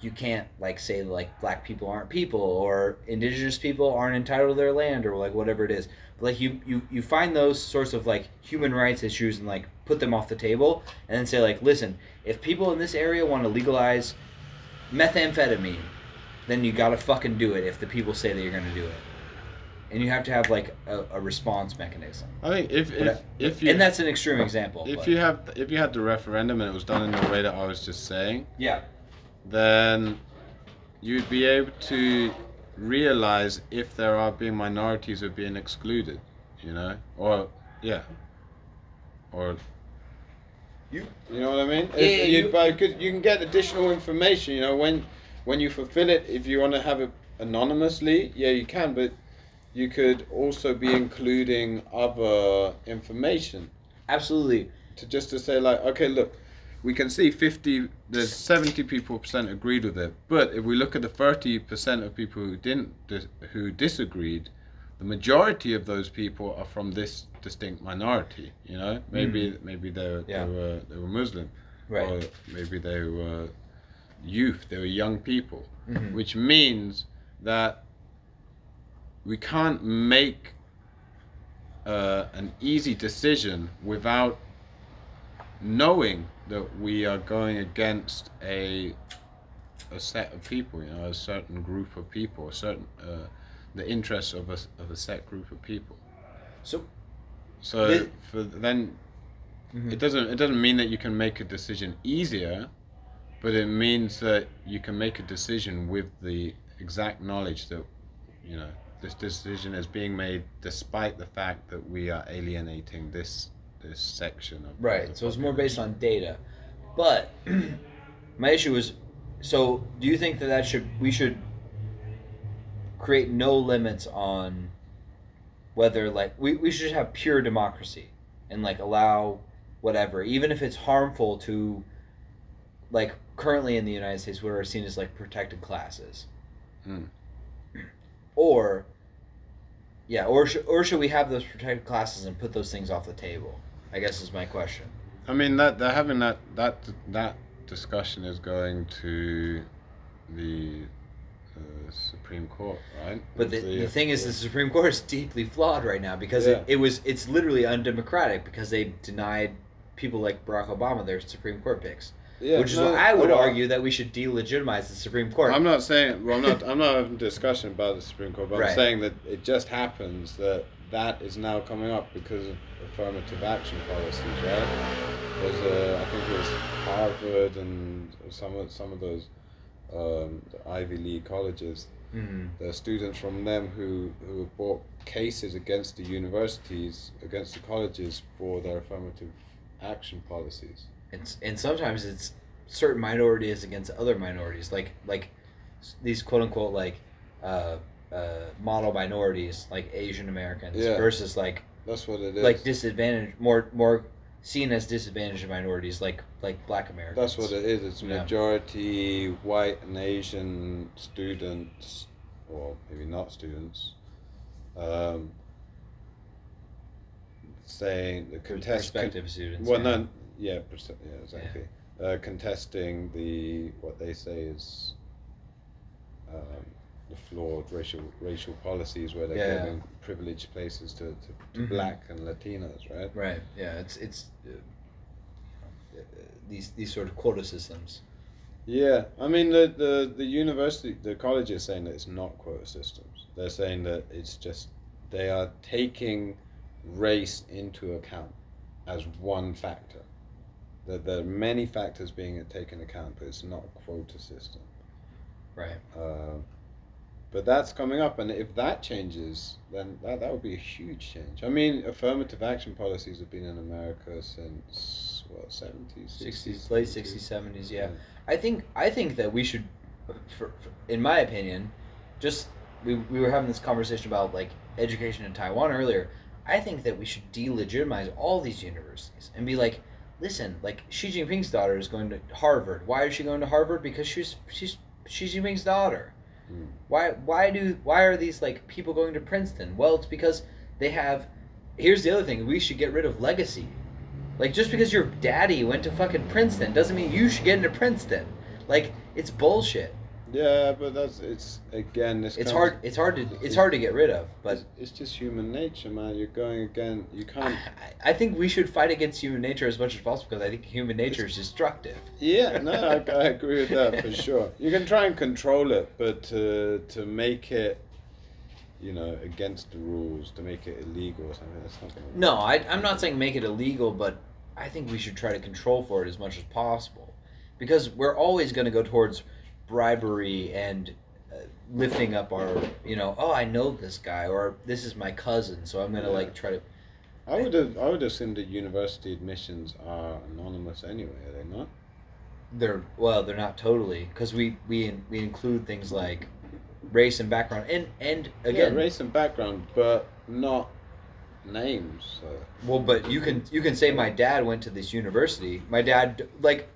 you can't like say like black people aren't people or indigenous people aren't entitled to their land or like whatever it is, but like you find those sorts of like human rights issues and like put them off the table and then say like, listen, if people in this area want to legalize methamphetamine, then you gotta fucking do it if the people say that you're gonna do it. And you have to have like a response mechanism. I think if that's an extreme example. If you had the referendum and it was done in the way that I was just saying, then you'd be able to realize if there are being minorities or being excluded, you know? Or you know what I mean? You can get additional information, you know, when you fulfill it. If you want to have it anonymously, you can, but you could also be including other information. Absolutely. To say like, okay, look, we can see 70% agreed with it, but if we look at the 30% of people who disagreed, the majority of those people are from this distinct minority, you know? Maybe they were Muslim, right? Or maybe they were youth, they were young people, which means that we can't make an easy decision without knowing that we are going against a set of people, you know, a certain group of people, a certain the interests of a set group of people. It doesn't mean that you can make a decision easier, but it means that you can make a decision with the exact knowledge that, you know, this decision is being made despite the fact that we are alienating this section of so it's more based on data. But my issue is, so do you think we should create no limits on whether like we should have pure democracy and like allow whatever, even if it's harmful to like currently in the United States what are seen as like protected classes, or should we have those protected classes and put those things off the table, I guess is my question. I mean that having that discussion is going to the Supreme Court, right? But the thing is, the Supreme Court is deeply flawed right now because it's literally undemocratic because they denied people like Barack Obama their Supreme Court picks. Yeah, which is why I would argue that we should delegitimize the Supreme Court. I'm not having a discussion about the Supreme Court, but I'm saying that it just happens that is now coming up because of affirmative action policies, right? There's I think it was Harvard and some of those the Ivy League colleges There are students from them who have brought cases against the universities, against the colleges for their affirmative action policies. And sometimes it's certain minorities against other minorities, like these quote unquote model minorities, like Asian Americans versus that's what it is. Like disadvantaged, more seen as disadvantaged minorities, like Black Americans. That's what it is. It's majority white and Asian students, or maybe not students, saying the prospective students. Well, no, exactly. Yeah. Contesting what they say is the flawed racial policies where they're giving privileged places to Black and Latinos, right? Right. Yeah. It's these sort of quota systems. Yeah, I mean the university, the college is saying that it's not quota systems. They're saying that it's just they are taking race into account as one factor. That there are many factors being taken into account, but it's not a quota system. Right. But that's coming up, and if that changes, then that would be a huge change. I mean, affirmative action policies have been in America since 70s, 60s, late 60s, 70s. Yeah, I think that we should, in my opinion, just we were having this conversation about education in Taiwan earlier. I think that we should delegitimize all these universities and be like, listen, Xi Jinping's daughter is going to Harvard. Why is she going to Harvard? Because she's Xi Jinping's daughter. Why are these people going to Princeton? Well, it's because they have. Here's the other thing: we should get rid of legacy. Just because your daddy went to fucking Princeton doesn't mean you should get into Princeton. It's bullshit. Yeah, but it's hard to get rid of. But it's just human nature, man. You're going again. You can't. I think we should fight against human nature as much as possible because I think human nature is destructive. Yeah, no, I agree with that for sure. You can try and control it, but to make it, against the rules, to make it illegal or something, that's not going to. No, I'm not saying make it illegal, but I think we should try to control for it as much as possible, because we're always going to go towards bribery and lifting up our, I know this guy, or this is my cousin, so I'm gonna try to. I would assume that university admissions are anonymous anyway. Are they not? They're not totally, because we include things like race and background, and again, race and background, but not names. So. Well, but you can say my dad went to this university. My dad,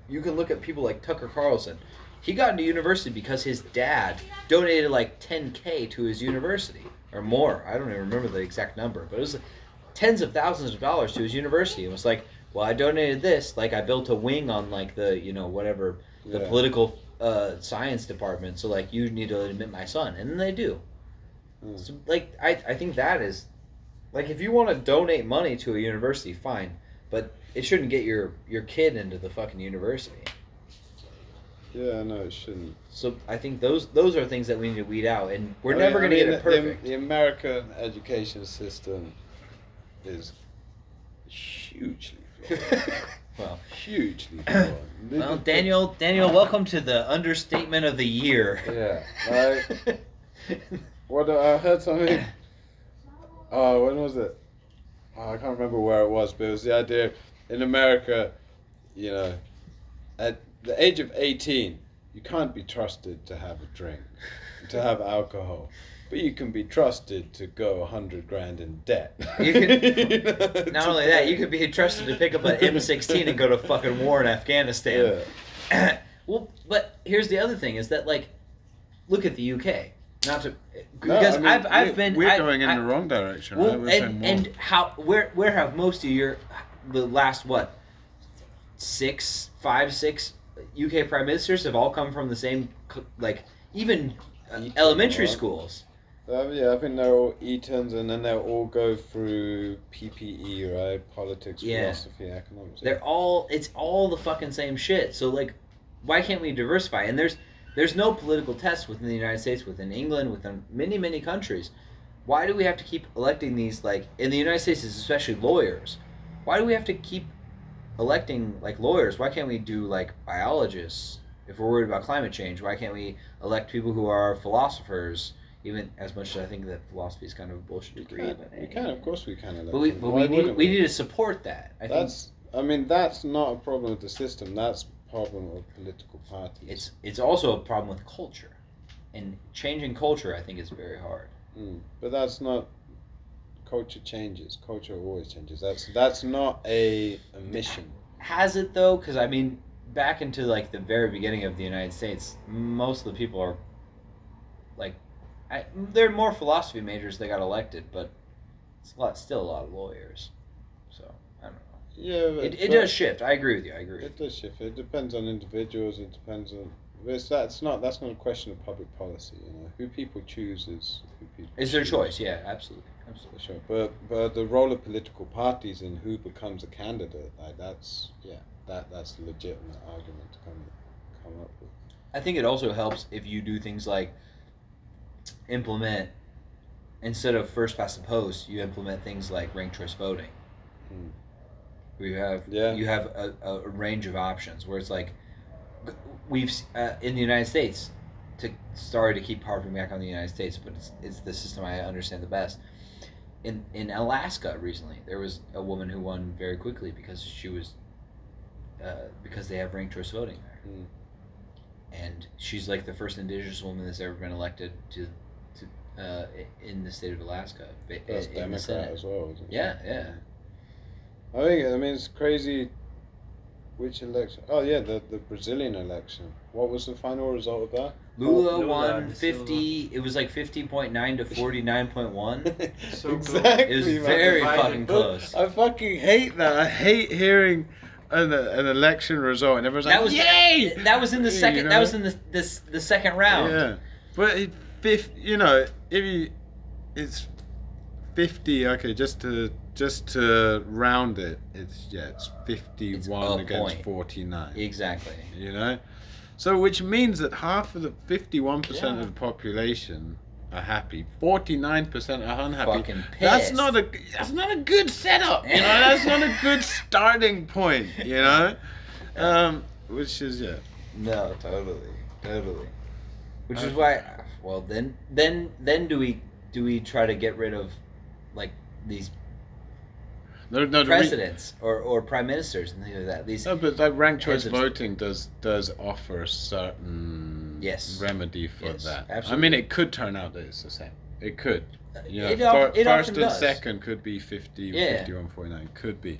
you can look at people like Tucker Carlson. He got into university because his dad donated $10,000 to his university or more. I don't even remember the exact number, but it was tens of thousands of dollars to his university. It was I donated this. I built a wing on the political science department. So you need to admit my son, and then they do. Mm. So I think that is if you want to donate money to a university, fine, but it shouldn't get your kid into the fucking university. Yeah, no, it shouldn't. So I think those are things that we need to weed out, and we're never going to get it perfect. The American education system is hugely flawed. Well, hugely flawed. Well, Daniel, welcome to the understatement of the year. Yeah. I heard something. Oh, when was it? Oh, I can't remember where it was, but it was the idea in America, at the age of 18, you can't be trusted to have a drink, to have alcohol, but you can be trusted to go $100,000 in debt. You can, not only that, you could be trusted to pick up an M16 and go to fucking war in Afghanistan. Yeah. Well, but here's the other thing: is that look at the UK. Not to, because no, I mean, we're going in the wrong direction. Well, right? And how? Where have most of the last 5, 6 UK prime ministers have all come from the same, even elementary schools. I think they're all Etons, and then they'll all go through PPE, right? Politics, philosophy, economics. They're all, it's all the fucking same shit. So, why can't we diversify? And there's no political test within the United States, within England, within many, many countries. Why do we have to keep electing these, in the United States, it's especially lawyers. Why do we have to keep electing lawyers? Why can't we do biologists If we're worried about climate change, why can't we elect people who are philosophers? Even as much as I think that philosophy is kind of a bullshit degree. Of course we can elect. But we need to support that. That's not a problem with the system. That's a problem with political parties. It's also a problem with culture, and changing culture I think is very hard. But that's not. Culture changes. Culture always changes. That's not a mission. Has it though? Because I mean, back into like the very beginning of the United States, most of the people are like, they're more philosophy majors. They got elected, but it's still a lot of lawyers. So I don't know. Yeah, but it does shift. I agree with you. It does shift. It depends on individuals. It depends on. That's not a question of public policy. You know, who people choose is who people. It's their choice. Yeah, absolutely. Sure. But the role of political parties in who becomes a candidate, that's a legitimate argument to come up with. I think it also helps if you do things like implement, instead of first past the post, you implement things like ranked choice voting. Where you have a range of options where it's like. We've in the United States, sorry to keep harping back on the United States, but it's the system I understand the best. In Alaska recently, there was a woman who won very quickly because she was because they have ranked choice voting there, and she's like the first indigenous woman that's ever been elected to in the state of Alaska. That's Democrat as well, isn't it? Yeah. I mean it's crazy. Which election? Oh, yeah, the Brazilian election. What was the final result of that? Lula won 50. It was like 50.9 to 49.1. So exactly. It was very fucking close. I fucking hate that. I hate hearing an election result and everyone's like, "Yay!" That was in the second. You know? That was in the second round. Yeah, but it's 50. Okay, just to round it, it's 51 against 49. Exactly. You know? So which means that half of the 51% of the population are happy. 49% are unhappy. Fucking pissed. That's not a good setup, you know, that's not a good starting point, you know? Which is No, totally. Which is why then do we try to get rid of like these presidents or prime ministers and things like that. But ranked choice voting does offer a certain remedy for that. Absolutely. I mean, it could turn out that it's the same. It could. First and second could be 50, 51, 49. Could be.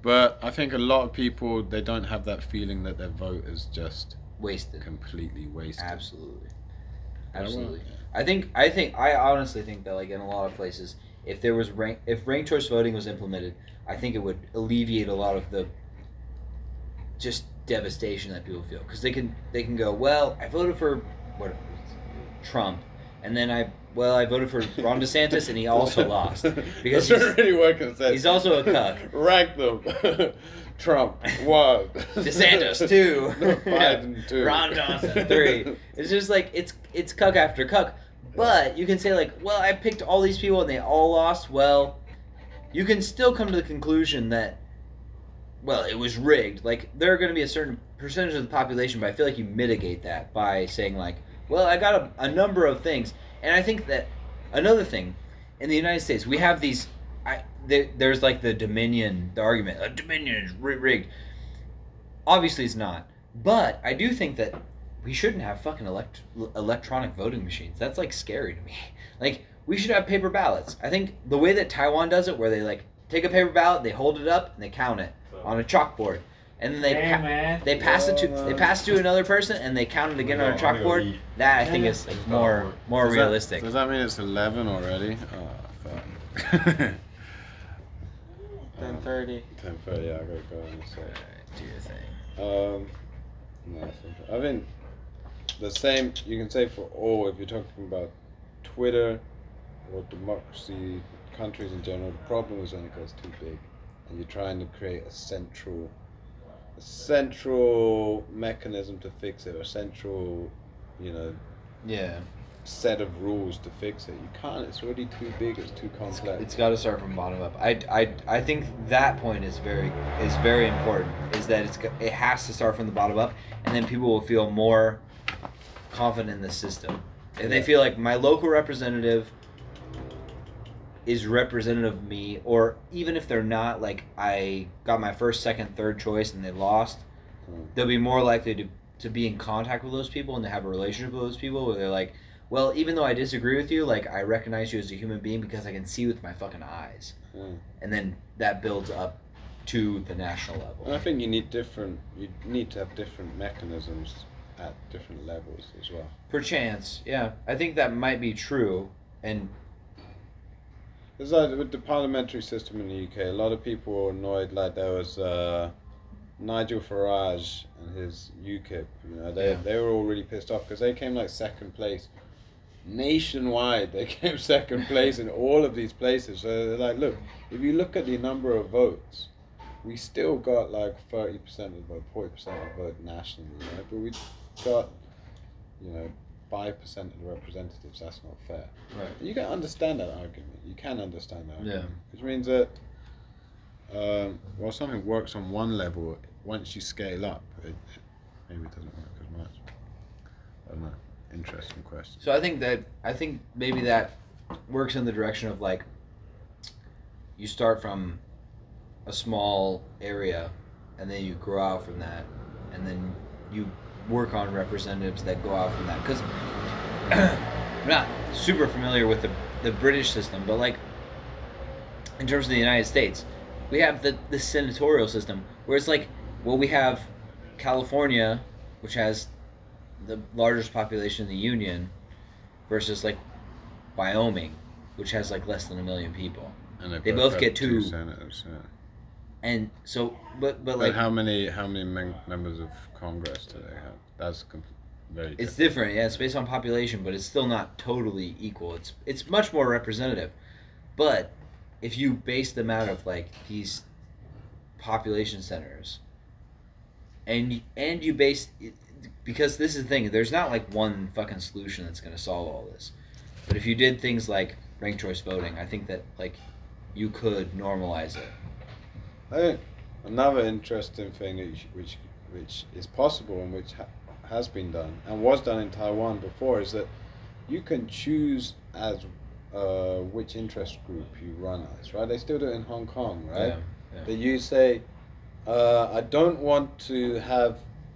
But I think a lot of people, they don't have that feeling that their vote is just wasted. Completely wasted. Absolutely. I honestly think that like in a lot of places, if ranked choice voting was implemented, I think it would alleviate a lot of the just devastation that people feel, because they can go, well, I voted for Trump, and then I voted for Ron DeSantis and he also lost because that's not really working. He's also a cuck. Rank them. Trump 1, DeSantis 2, Biden 2, Ron Johnson 3. It's just like it's cuck after cuck. But you can say like, well, I picked all these people and they all lost. Well, you can still come to the conclusion that, well, it was rigged. Like, there are going to be a certain percentage of the population, but I feel like you mitigate that by saying like, well, I got a number of things. And I think that another thing, in the United States, we have these, there's like the argument, Dominion is rigged. Obviously it's not. But I do think that we shouldn't have fucking electronic voting machines. That's like scary to me. Like, we should have paper ballots. I think the way that Taiwan does it, where they like take a paper ballot, they hold it up, and they count it on a chalkboard, and then they pass it to another person, and they count it again on a chalkboard. That I think is like more realistic. Does that mean it's 11 already? Oh, fuck. 10:30. 10:30. Yeah, I gotta go and say. All right, do your thing. No, I think the same you can say for all, if you're talking about Twitter or democracy, countries in general, the problem is when it goes too big and you're trying to create a central mechanism to fix it, a central set of rules to fix it. You can't. It's already too big. It's too complex. It's got to start from bottom up. I think that point is very important. Is that it has to start from the bottom up, and then people will feel more confident in the system. If they feel like my local representative is representative of me, or even if they're not, like I got my first, second, third choice and they lost, they'll be more likely to be in contact with those people and to have a relationship with those people where they're like, well, even though I disagree with you, like I recognize you as a human being because I can see with my fucking eyes. And then that builds up to the national level. And I think you need to have different mechanisms at different levels as well. Perchance, yeah. I think that might be true. And it's like with the parliamentary system in the UK, a lot of people were annoyed. Like there was Nigel Farage and his UKIP. You know, they were all really pissed off because they came like second place nationwide. They came second place in all of these places. So they're like, look, if you look at the number of votes, we still got like 30% of the vote, 40% of the vote nationally, right? But we got, 5% of the representatives. That's not fair. Right. You can understand that argument. You can understand that argument. Yeah. Which means that, something works on one level. Once you scale up, it maybe doesn't work as much. I don't know. Interesting question. So I think maybe that works in the direction of like, you start from a small area, and then you grow out from that, and then you work on representatives that go out from that. Because I'm not super familiar with the British system, but like in terms of the United States, we have the senatorial system, where it's like, well, we have California, which has the largest population in the union, versus like Wyoming, which has like less than 1 million people. And they both get two senators. Yeah. And so, but like, how many members of Congress do they have? That's very different. It's different, yeah. It's based on population, but it's still not totally equal. It's much more representative, but if you base them out of like these population centers, and you base it, because this is the thing. There's not like one fucking solution that's gonna solve all this, but if you did things like ranked choice voting, I think that like you could normalize it. I think another interesting thing which is possible and which has been done and was done in Taiwan before is that you can choose as which interest group you run as, right? They still do it in Hong Kong, right? Yeah. That you say, I don't want to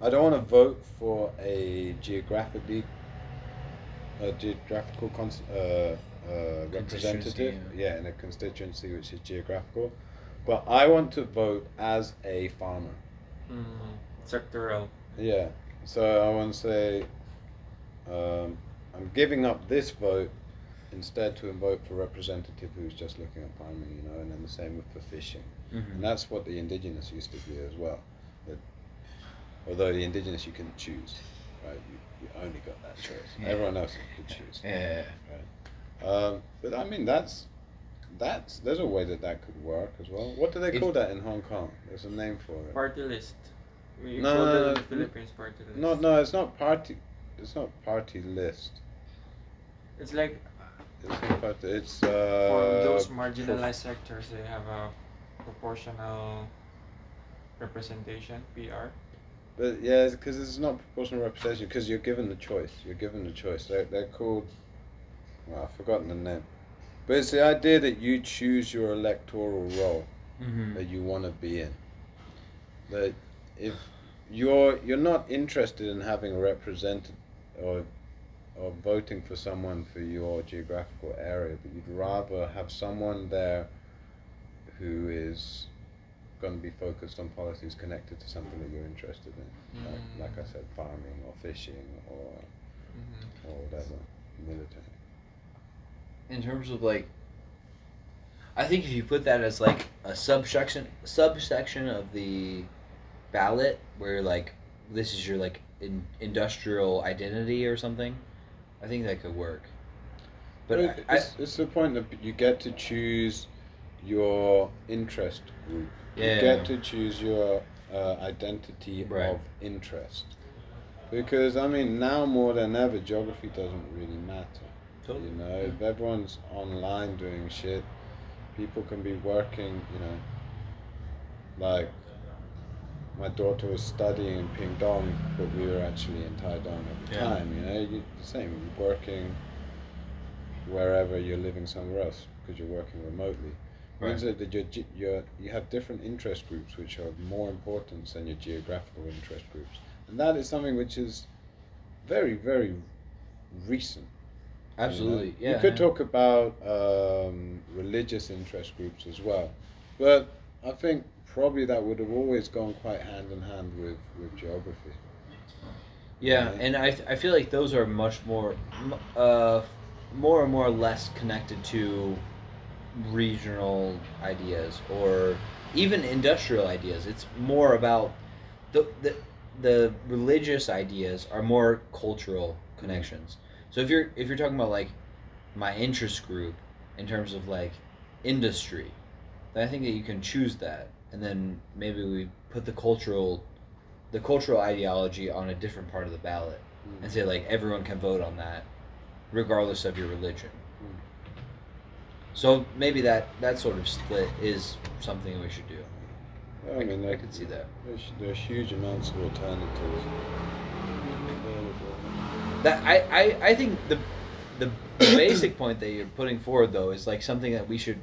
vote for a geographical representative, in a constituency which is geographical. But I want to vote as a farmer. Sectoral. Yeah. So I want to say, I'm giving up this vote instead to a vote for representative who's just looking at farming, and then the same with for fishing. Mm-hmm. And that's what the indigenous used to be as well. Although the indigenous you couldn't choose, right? You only got that choice. Yeah. Everyone else could choose. Yeah. Right. But I mean, there's a way that could work as well. What do they call that in Hong Kong? There's a name for it. Party list. No, Philippines party list. No, it's not party. It's not party list. It's like. It's not party. It's for those marginalized sectors, they have a proportional representation (PR). But yeah, because it's not proportional representation. Because you're given the choice. They're called. Well, I've forgotten the name. But it's the idea that you choose your electoral role that you want to be in. That if you're not interested in having a representative or voting for someone for your geographical area, but you'd rather have someone there who is going to be focused on policies connected to something that you're interested in, like I said, farming or fishing or whatever, military. In terms of like, I think if you put that as like a subsection of the ballot where like this is your like industrial identity or something, I think that could work. But it's the point that you get to choose your interest group. Yeah. You get to choose your identity of interest. Because, I mean, now more than ever, geography doesn't really matter. Totally. You know, if everyone's online doing shit, people can be working, you know, like my daughter was studying in Ping Dong, but we were actually in Tai Dong at the time, you know, you're the same, you're working wherever you're living somewhere else because you're working remotely. It means that you have different interest groups which are of more importance than your geographical interest groups. And that is something which is very, very recent. Absolutely, you know? You could talk about religious interest groups as well, but I think probably that would have always gone quite hand in hand with geography. Yeah, right? And I feel like those are much more and more less connected to regional ideas or even industrial ideas. It's more about the religious ideas are more cultural connections. So if you're talking about like my interest group in terms of like industry, then I think that you can choose that, and then maybe we put the cultural ideology on a different part of the ballot and say like everyone can vote on that regardless of your religion. So maybe that sort of split is something we should do. Yeah, I mean, I could see that. There's huge amounts of alternatives. That I think the basic point that you're putting forward though is like something that we should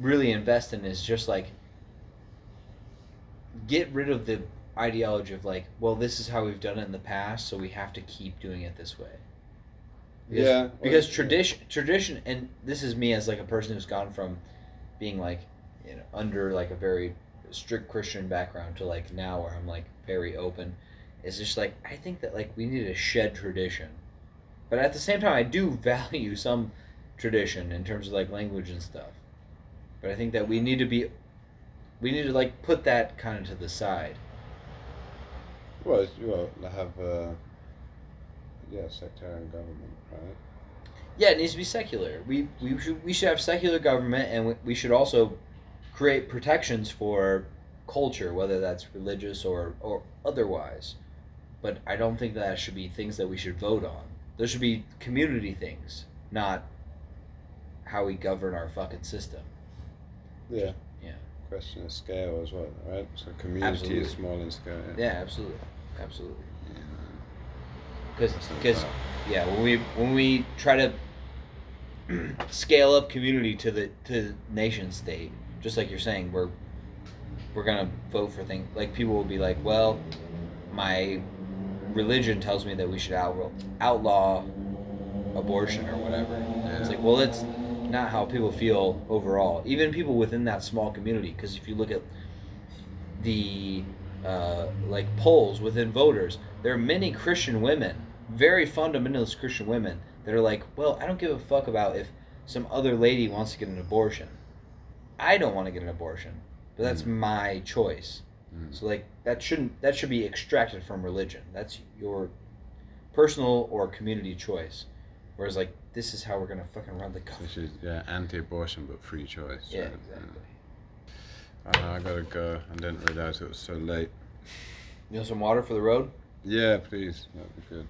really invest in is just like get rid of the ideology of like, well, this is how we've done it in the past, so we have to keep doing it this way. Because, because tradition, and this is me as like a person who's gone from being like, you know, under like a very strict Christian background to like now where I'm like very open. It's just like I think that like we need to shed tradition, but at the same time I do value some tradition in terms of like language and stuff. But I think that we need to like put that kind of to the side. Well, you have sectarian government, right? Yeah, it needs to be secular. We should have secular government, and we should also create protections for culture, whether that's religious or otherwise. But I don't think that should be things that we should vote on. Those should be community things, not how we govern our fucking system. Yeah. Yeah. Question of scale as well, right? So community is small in scale. Yeah, absolutely. Because when we try to scale up community to the nation state, just like you're saying, we're gonna vote for things like people will be like, well, my religion tells me that we should outlaw abortion or whatever. Yeah. It's like, well, that's not how people feel overall, even people within that small community. Because if you look at the like polls within voters, there are many Christian women, very fundamentalist Christian women, that are like, well, I don't give a fuck about if some other lady wants to get an abortion. I don't want to get an abortion, but that's my choice. So like that should be extracted from religion. That's your personal or community choice. Whereas like this is how we're gonna fucking run the country. This is anti-abortion but free choice. Yeah, right? Exactly. I gotta go. I didn't realize it was so late. You want some water for the road? Yeah, please. That'd be good.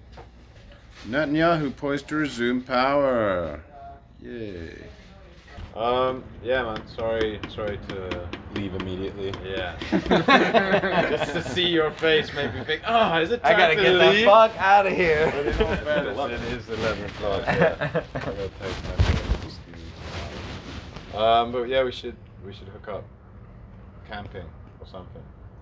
Netanyahu poised to resume power. Yay. Yeah, man. Sorry to leave immediately. Yeah. Just to see your face made me think, oh, is it time to leave? I gotta get the fuck out of here. But in all fairness, it is 11 o'clock. Yeah. I gotta take my time. But yeah, we should hook up. Camping or something.